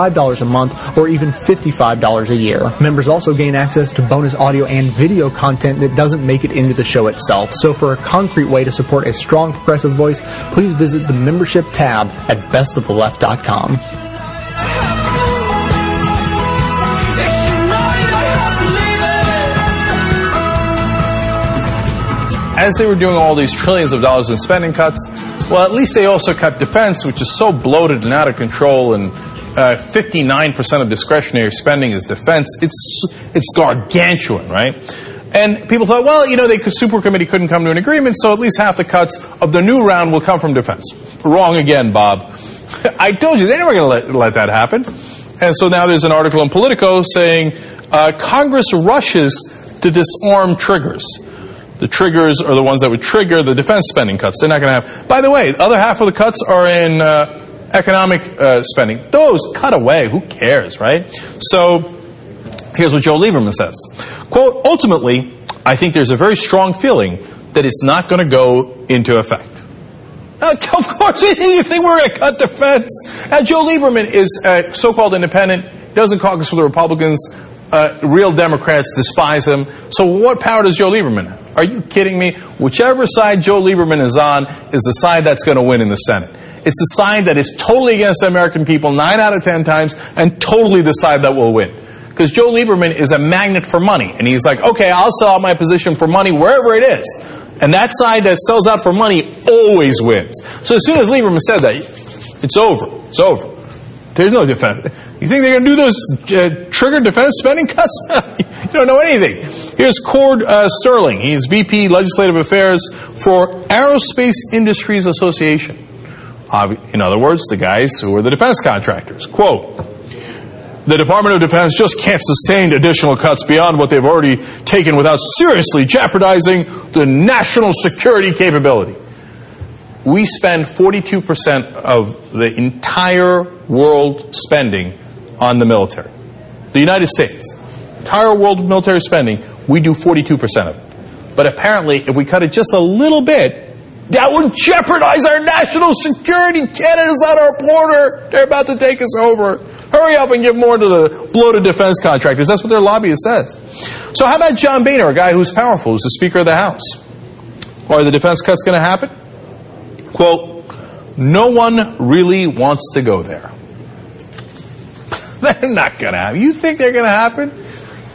$5 a month or even $55 a year. Members also gain access to bonus audio and video content that doesn't make it into the show itself. So for a concrete way to support a strong progressive voice, please visit the membership tab at bestoftheleft.com. As they were doing all these trillions of dollars in spending cuts, well, at least they also cut defense, which is so bloated and out of control, and 59% of discretionary spending is defense. It's gargantuan, right? And people thought, well, you know, the super committee couldn't come to an agreement, so at least half the cuts of the new round will come from defense. Wrong again, Bob. I told you, they never going to let that happen. And so now there's an article in Politico saying, Congress rushes to disarm triggers. The triggers are the ones that would trigger the defense spending cuts. They're not going to have... By the way, the other half of the cuts are in economic spending. Those cut away. Who cares, right? So here's what Joe Lieberman says. Quote, ultimately, I think there's a very strong feeling that it's not going to go into effect. Of course, you think we're going to cut defense? Now, Joe Lieberman is a so-called independent, doesn't caucus with the Republicans. Real Democrats despise him. So what power does Joe Lieberman have? Are you kidding me? Whichever side Joe Lieberman is on is the side that's going to win in the Senate. It's the side that is totally against the American people 9 out of 10 times, and totally the side that will win. Because Joe Lieberman is a magnet for money. And he's like, okay, I'll sell out my position for money wherever it is. And that side that sells out for money always wins. So as soon as Lieberman said that, it's over. It's over. There's no defense. You think they're going to do those trigger defense spending cuts? You don't know anything. Here's Cord Sterling. He's VP Legislative Affairs for Aerospace Industries Association. In other words, the guys who are the defense contractors. Quote, the Department of Defense just can't sustain additional cuts beyond what they've already taken without seriously jeopardizing the national security capability. We spend 42% of the entire world spending on the military. The United States, entire world military spending, we do 42% of it. But apparently, if we cut it just a little bit, that would jeopardize our national security. Canada's on our border. They're about to take us over. Hurry up and give more to the bloated defense contractors. That's what their lobbyist says. So how about John Boehner, a guy who's powerful, who's the Speaker of the House? Are the defense cuts going to happen? Quote, no one really wants to go there. They're not going to happen. You think they're going to happen?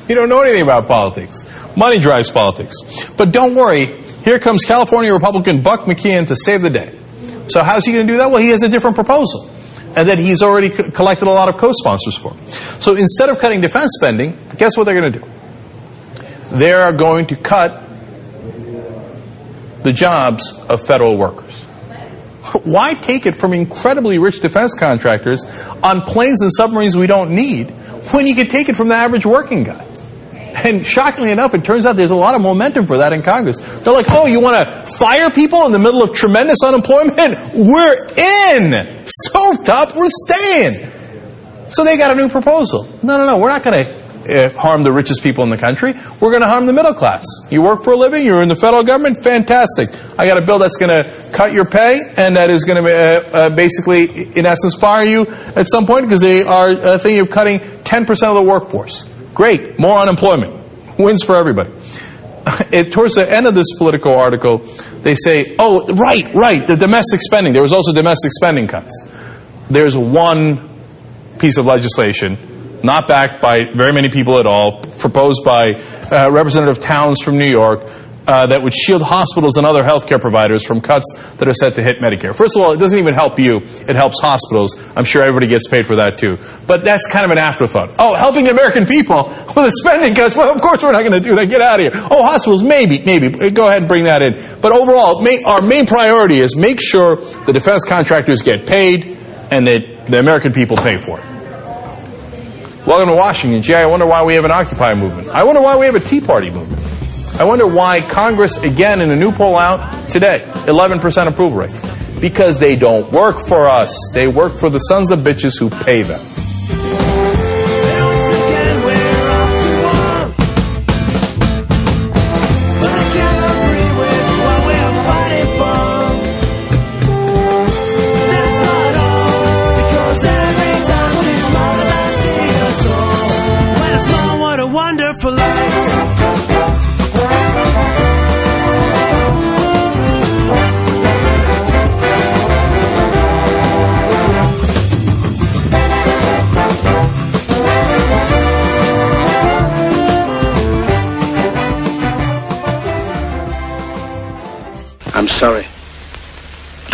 You don't know anything about politics. Money drives politics. But don't worry. Here comes California Republican Buck McKeon to save the day. So how's he going to do that? Well, he has a different proposal, and that he's already collected a lot of co-sponsors for. So instead of cutting defense spending, guess what they're going to do? They are going to cut the jobs of federal workers. Why take it from incredibly rich defense contractors on planes and submarines we don't need when you could take it from the average working guy? And shockingly enough, it turns out there's a lot of momentum for that in Congress. They're like, oh, you want to fire people in the middle of tremendous unemployment? We're in! Stovetop, we're staying! So they got a new proposal. No, we're not going to harm the richest people in the country. We're going to harm the middle class. You work for a living, you're in the federal government, fantastic. I got a bill that's going to cut your pay, and that is going to basically, in essence, fire you at some point because they are thinking of cutting 10% of the workforce. Great, more unemployment. Wins for everybody. Towards the end of this Politico article, they say, oh, right, the domestic spending. There was also domestic spending cuts. There's one piece of legislation not backed by very many people at all, proposed by Representative Towns from New York, that would shield hospitals and other healthcare providers from cuts that are set to hit Medicare. First of all, it doesn't even help you. It helps hospitals. I'm sure everybody gets paid for that, too. But that's kind of an afterthought. Oh, helping the American people with the spending cuts? Well, of course we're not going to do that. Get out of here. Oh, hospitals, maybe. Go ahead and bring that in. But overall, our main priority is make sure the defense contractors get paid and that the American people pay for it. Welcome to Washington, Jay. I wonder why we have an Occupy movement. I wonder why we have a Tea Party movement. I wonder why Congress, again, in a new poll out today, 11% approval rate. Because they don't work for us. They work for the sons of bitches who pay them. I'm sorry, but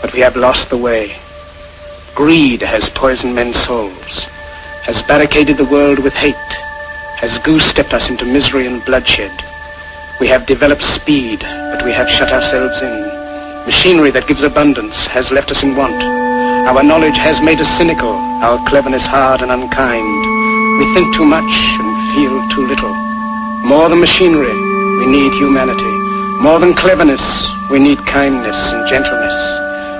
but we have lost the way. Greed has poisoned men's souls, has barricaded the world with hate, has goose-stepped us into misery and bloodshed. We have developed speed, but we have shut ourselves in. Machinery that gives abundance has left us in want. Our knowledge has made us cynical, our cleverness hard and unkind. We think too much and feel too little. More than machinery, we need humanity. More than cleverness, we need kindness and gentleness.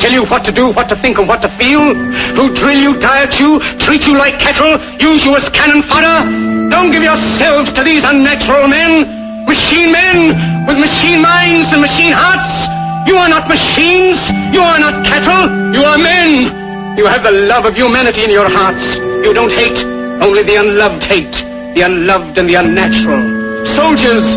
tell you what to do, what to think, and what to feel, who drill you, diet you, treat you like cattle, use you as cannon fodder. Don't give yourselves to these unnatural men with machine minds and machine hearts. You are not machines. You are not cattle. You are men. You have the love of humanity in your hearts. You don't hate, only the unloved hate, the unloved and the unnatural. Soldiers,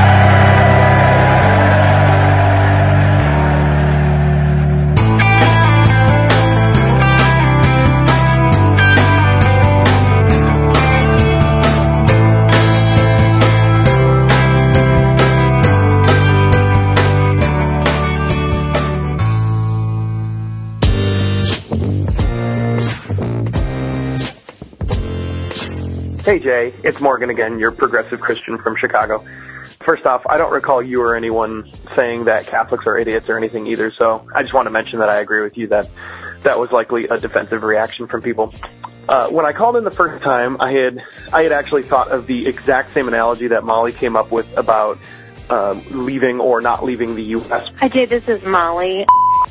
Hey, Jay, it's Morgan again, your progressive Christian from Chicago. First off, I don't recall you or anyone saying that Catholics are idiots or anything either, so I just want to mention that I agree with you that that was likely a defensive reaction from people. When I called in the first time, I had actually thought of the exact same analogy that Molly came up with about leaving or not leaving the U.S. Hi, Jay, this is Molly.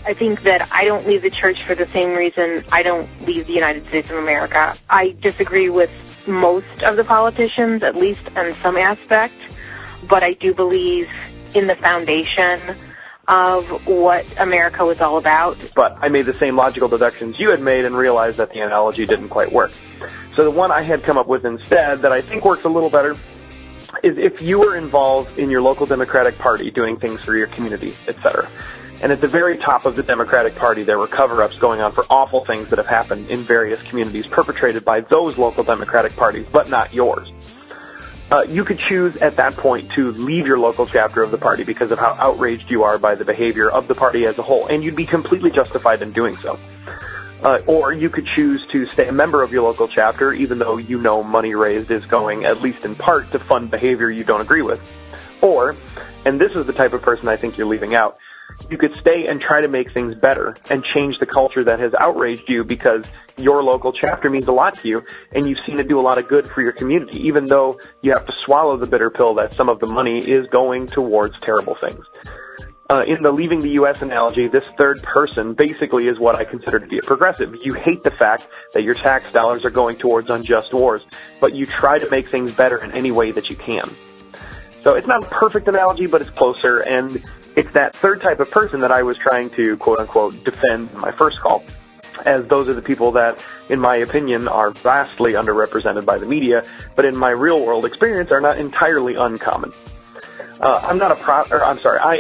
I think that I don't leave the church for the same reason I don't leave the United States of America. I disagree with most of the politicians, at least in some aspect, but I do believe in the foundation of what America was all about. But I made the same logical deductions you had made and realized that the analogy didn't quite work. So the one I had come up with instead that I think works a little better is if you were involved in your local Democratic Party doing things for your community, etc. And at the very top of the Democratic Party, there were cover-ups going on for awful things that have happened in various communities perpetrated by those local Democratic parties, but not yours. You could choose at that point to leave your local chapter of the party because of how outraged you are by the behavior of the party as a whole, and you'd be completely justified in doing so. Or you could choose to stay a member of your local chapter, even though you know money raised is going, at least in part, to fund behavior you don't agree with. Or, and this is the type of person I think you're leaving out, you could stay and try to make things better and change the culture that has outraged you because your local chapter means a lot to you and you've seen it do a lot of good for your community, even though you have to swallow the bitter pill that some of the money is going towards terrible things. In the leaving the U.S. analogy, this third person basically is what I consider to be a progressive. You hate the fact that your tax dollars are going towards unjust wars, but you try to make things better in any way that you can. So it's not a perfect analogy, but it's closer, and it's that third type of person that I was trying to, quote-unquote, defend in my first call, as those are the people that, in my opinion, are vastly underrepresented by the media, but in my real-world experience are not entirely uncommon. I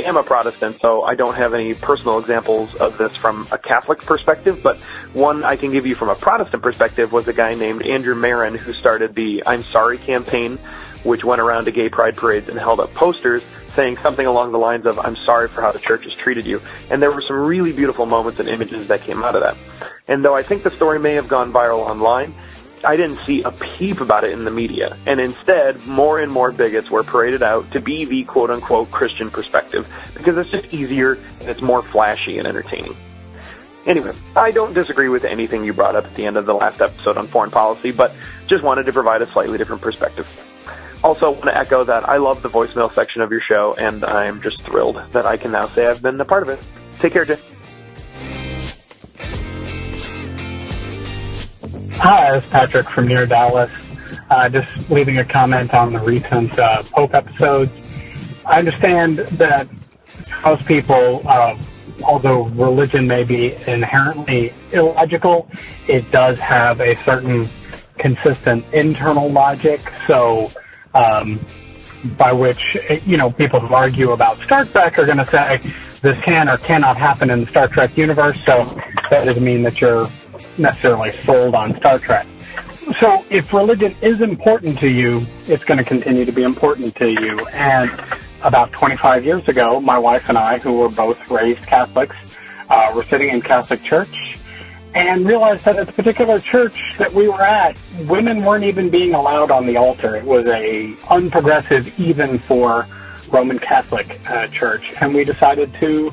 am a Protestant, so I don't have any personal examples of this from a Catholic perspective, but one I can give you from a Protestant perspective was a guy named Andrew Maron who started the I'm Sorry campaign, which went around to gay pride parades and held up posters saying something along the lines of, I'm sorry for how the church has treated you. And there were some really beautiful moments and images that came out of that. And though I think the story may have gone viral online, I didn't see a peep about it in the media, and instead, more and more bigots were paraded out to be the quote-unquote Christian perspective, because it's just easier and it's more flashy and entertaining. Anyway, I don't disagree with anything you brought up at the end of the last episode on foreign policy, but just wanted to provide a slightly different perspective. Also, want to echo that I love the voicemail section of your show, and I'm just thrilled that I can now say I've been a part of it. Take care, Jay. Hi, it's Patrick from near Dallas. Just leaving a comment on the recent Pope episodes. I understand that most people, although religion may be inherently illogical, it does have a certain consistent internal logic. So, by which, you know, people who argue about Star Trek are going to say this can or cannot happen in the Star Trek universe. So that doesn't mean that you're necessarily sold on Star Trek. So if religion is important to you, it's going to continue to be important to you. And about 25 years ago, my wife and I, who were both raised Catholics, were sitting in Catholic church and realized that at the particular church that we were at, women weren't even being allowed on the altar. It was a unprogressive even for Roman Catholic church. And we decided to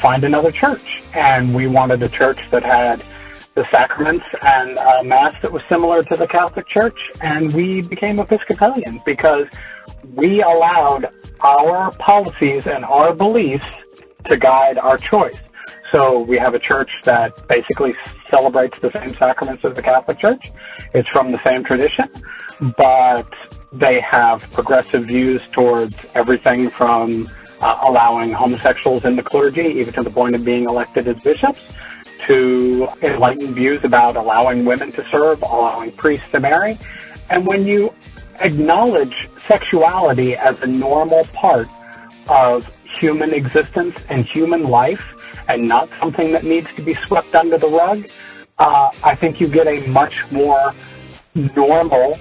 find another church. And we wanted a church that had the sacraments and a mass that was similar to the Catholic Church, and we became Episcopalians because we allowed our policies and our beliefs to guide our choice. So we have a church that basically celebrates the same sacraments as the Catholic Church. It's from the same tradition, but they have progressive views towards everything from allowing homosexuals in the clergy, even to the point of being elected as bishops, to enlightened views about allowing women to serve, allowing priests to marry. And when you acknowledge sexuality as a normal part of human existence and human life and not something that needs to be swept under the rug, I think you get a much more normal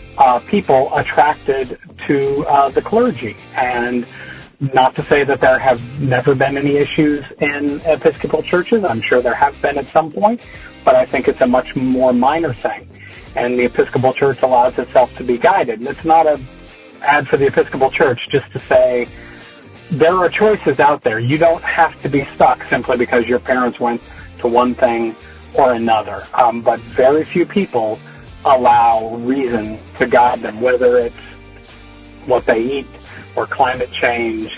people attracted to the clergy. And not to say that there have never been any issues in Episcopal churches. I'm sure there have been at some point, but I think it's a much more minor thing. And the Episcopal Church allows itself to be guided. And it's not an ad for the Episcopal Church just to say there are choices out there. You don't have to be stuck simply because your parents went to one thing or another. But very few people allow reason to guide them, whether it's what they eat or climate change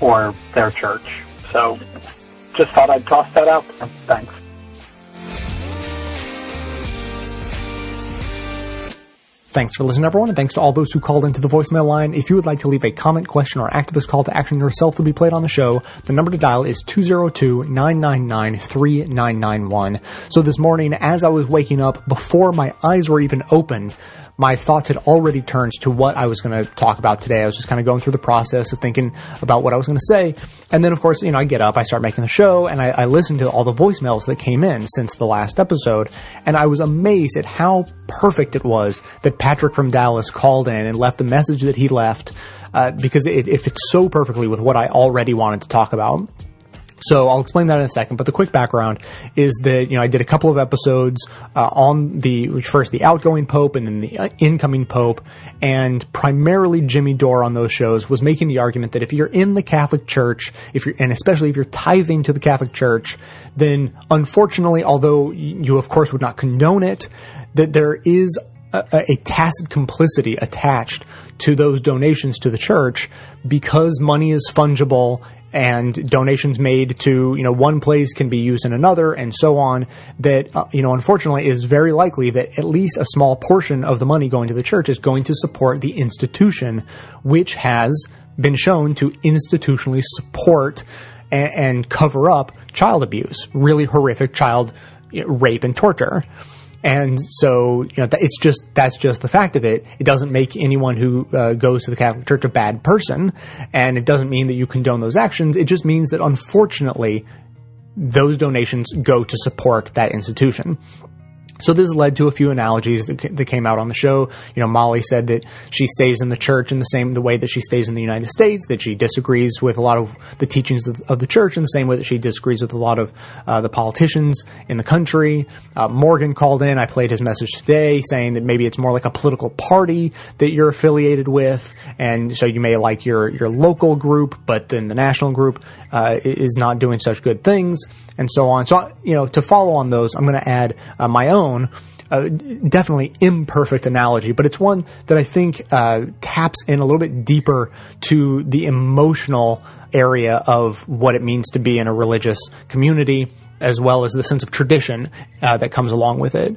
or their church. So just thought I'd toss that out there. Thanks. Thanks for listening, everyone, and thanks to all those who called into the voicemail line. If you would like to leave a comment, question, or activist call to action yourself to be played on the show, the number to dial is 202-999-3991. So this morning, as I was waking up, before my eyes were even open, my thoughts had already turned to what I was going to talk about today. I was just kind of going through the process of thinking about what I was going to say. And then, of course, I get up, I start making the show, and I listen to all the voicemails that came in since the last episode. And I was amazed at how perfect it was that Patrick from Dallas called in and left the message that he left, because it fits so perfectly with what I already wanted to talk about. So I'll explain that in a second, but the quick background is that, I did a couple of episodes on the outgoing Pope and then the incoming Pope, and primarily Jimmy Dore on those shows was making the argument that if you're in the Catholic Church, and especially if you're tithing to the Catholic Church, then unfortunately, although you of course would not condone it, that there is a tacit complicity attached to those donations to the church, because money is fungible and donations made to, one place can be used in another and so on, that, unfortunately it is very likely that at least a small portion of the money going to the church is going to support the institution, which has been shown to institutionally support and cover up child abuse, really horrific child rape and torture. And so, that's just the fact of it. It doesn't make anyone who goes to the Catholic Church a bad person, and it doesn't mean that you condone those actions. It just means that, unfortunately, those donations go to support that institution. So this led to a few analogies that came out on the show. Molly said that she stays in the church in the way that she stays in the United States, that she disagrees with a lot of the teachings of the church in the same way that she disagrees with a lot of the politicians in the country. Morgan called in. I played his message today saying that maybe it's more like a political party that you're affiliated with, and so you may like your local group, but then the national group is not doing such good things, and so on. So, to follow on those, I'm going to add my own definitely imperfect analogy, but it's one that I think taps in a little bit deeper to the emotional area of what it means to be in a religious community, as well as the sense of tradition that comes along with it.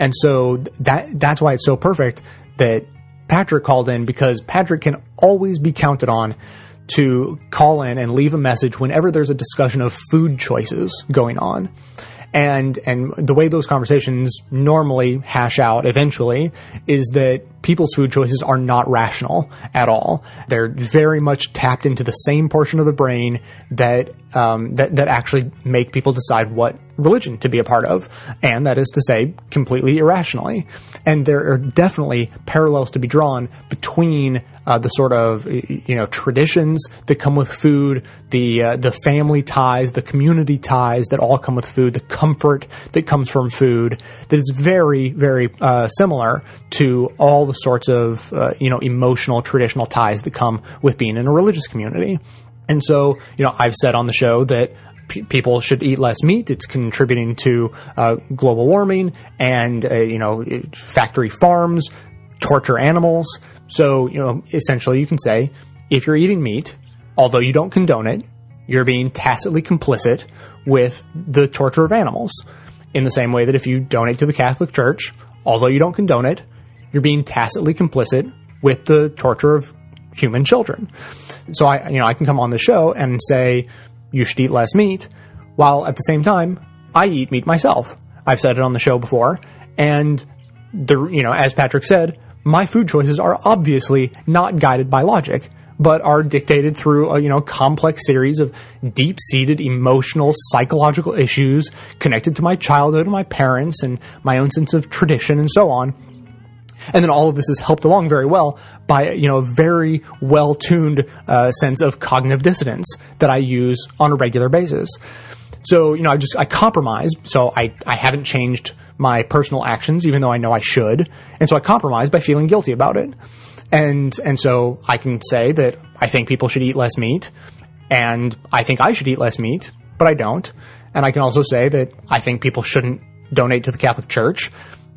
And so that's why it's so perfect that Patrick called in, because Patrick can always be counted on to call in and leave a message whenever there's a discussion of food choices going on. And the way those conversations normally hash out eventually is that people's food choices are not rational at all. They're very much tapped into the same portion of the brain that actually make people decide what religion to be a part of, and that is to say, completely irrationally. And there are definitely parallels to be drawn between the sort of traditions that come with food, the family ties, the community ties that all come with food, the comfort that comes from food, that is very, very similar to all the sorts of emotional, traditional ties that come with being in a religious community. And so, I've said on the show that people should eat less meat. It's contributing to global warming and, factory farms, torture animals. So, essentially you can say if you're eating meat, although you don't condone it, you're being tacitly complicit with the torture of animals, in the same way that if you donate to the Catholic Church, although you don't condone it, you're being tacitly complicit with the torture of human children. So I can come on the show and say you should eat less meat, while at the same time I eat meat myself. I've said it on the show before, and as Patrick said, my food choices are obviously not guided by logic, but are dictated through a complex series of deep-seated emotional, psychological issues connected to my childhood and my parents and my own sense of tradition and so on. And then all of this is helped along very well by, a very well-tuned sense of cognitive dissonance that I use on a regular basis. So, I compromise. So I haven't changed my personal actions, even though I know I should. And so I compromise by feeling guilty about it. And so I can say that I think people should eat less meat, and I think I should eat less meat, but I don't. And I can also say that I think people shouldn't donate to the Catholic Church,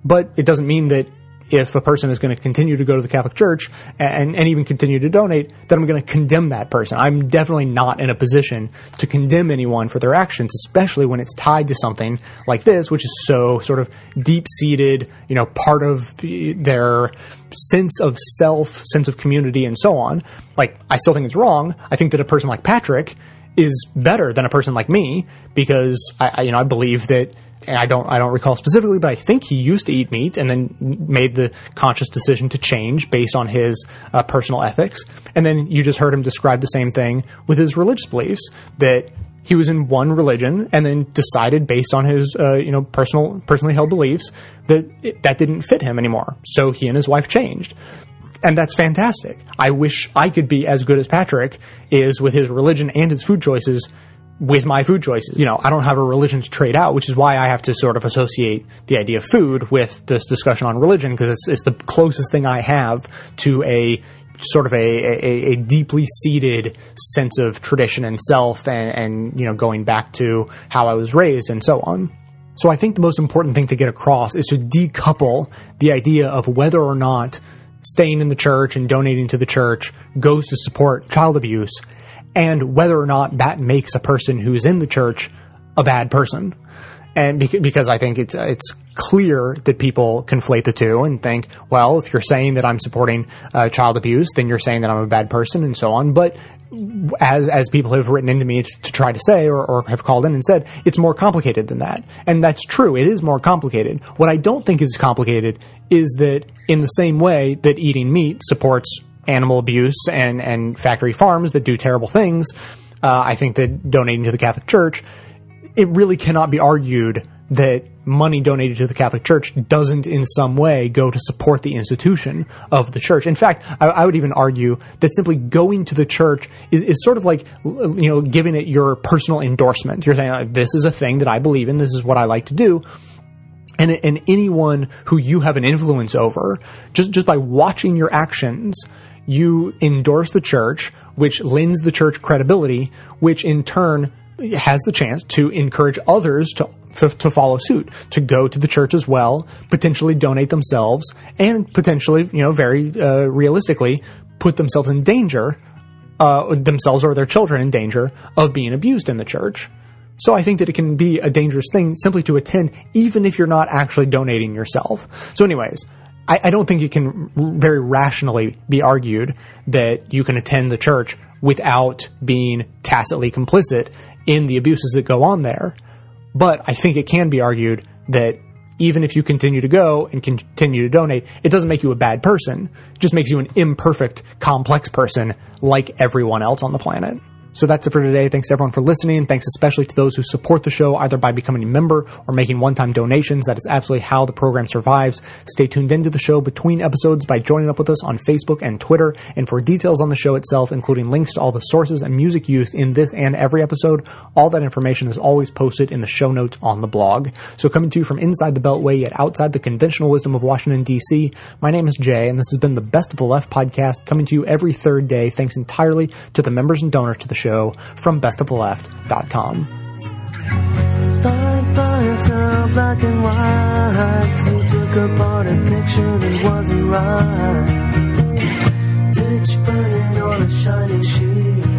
but it doesn't mean that if a person is going to continue to go to the Catholic Church and even continue to donate, then I'm going to condemn that person. I'm definitely not in a position to condemn anyone for their actions, especially when it's tied to something like this, which is so sort of deep-seated, you know, part of their sense of self, sense of community, and so on. Like, I still think it's wrong. I think that a person like Patrick is better than a person like me because I believe that. And I don't recall specifically, but I think he used to eat meat and then made the conscious decision to change based on his personal ethics. And then you just heard him describe the same thing with his religious beliefs, that he was in one religion and then decided based on his personally held beliefs that that didn't fit him anymore. So he and his wife changed. And that's fantastic. I wish I could be as good as Patrick is with his religion and his food choices with my food choices. You know, I don't have a religion to trade out, which is why I have to sort of associate the idea of food with this discussion on religion, because it's the closest thing I have to a sort of a deeply seated sense of tradition and self and going back to how I was raised and so on. So I think the most important thing to get across is to decouple the idea of whether or not staying in the church and donating to the church goes to support child abuse and whether or not that makes a person who's in the church a bad person. And because I think it's clear that people conflate the two and think, well, if you're saying that I'm supporting child abuse, then you're saying that I'm a bad person and so on. But as people have written into me to try to say or have called in and said, it's more complicated than that. And that's true. It is more complicated. What I don't think is complicated is that in the same way that eating meat supports animal abuse and factory farms that do terrible things, I think that donating to the Catholic Church, it really cannot be argued that money donated to the Catholic Church doesn't in some way go to support the institution of the church. In fact, I would even argue that simply going to the church is sort of like, you know, giving it your personal endorsement. You're saying, like, this is a thing that I believe in, this is what I like to do. And anyone who you have an influence over, just by watching your actions, you endorse the church, which lends the church credibility, which in turn has the chance to encourage others to follow suit, to go to the church as well, potentially donate themselves, and potentially, you know, very realistically put themselves in danger, themselves or their children in danger of being abused in the church. So I think that it can be a dangerous thing simply to attend, even if you're not actually donating yourself. So anyways, I don't think it can very rationally be argued that you can attend the church without being tacitly complicit in the abuses that go on there. But I think it can be argued that even if you continue to go and continue to donate, it doesn't make you a bad person. It just makes you an imperfect, complex person like everyone else on the planet. So that's it for today. Thanks everyone for listening. Thanks especially to those who support the show, either by becoming a member or making one-time donations. That is absolutely how the program survives. Stay tuned into the show between episodes by joining up with us on Facebook and Twitter. And for details on the show itself, including links to all the sources and music used in this and every episode, all that information is always posted in the show notes on the blog. So coming to you from inside the Beltway, yet outside the conventional wisdom of Washington, D.C., my name is Jay, and this has been the Best of the Left podcast, coming to you every third day, thanks entirely to the members and donors to the show from bestoftheleft.com. Thought by itself, black and white, you took apart a picture that wasn't right. Pitch burning on a shining sheet,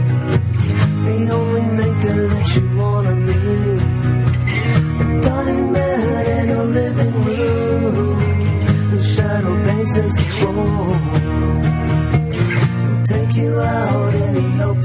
the only maker that you wanna be. A dying man in a living room, whose shadow bases the floor. I'll take you out in the open.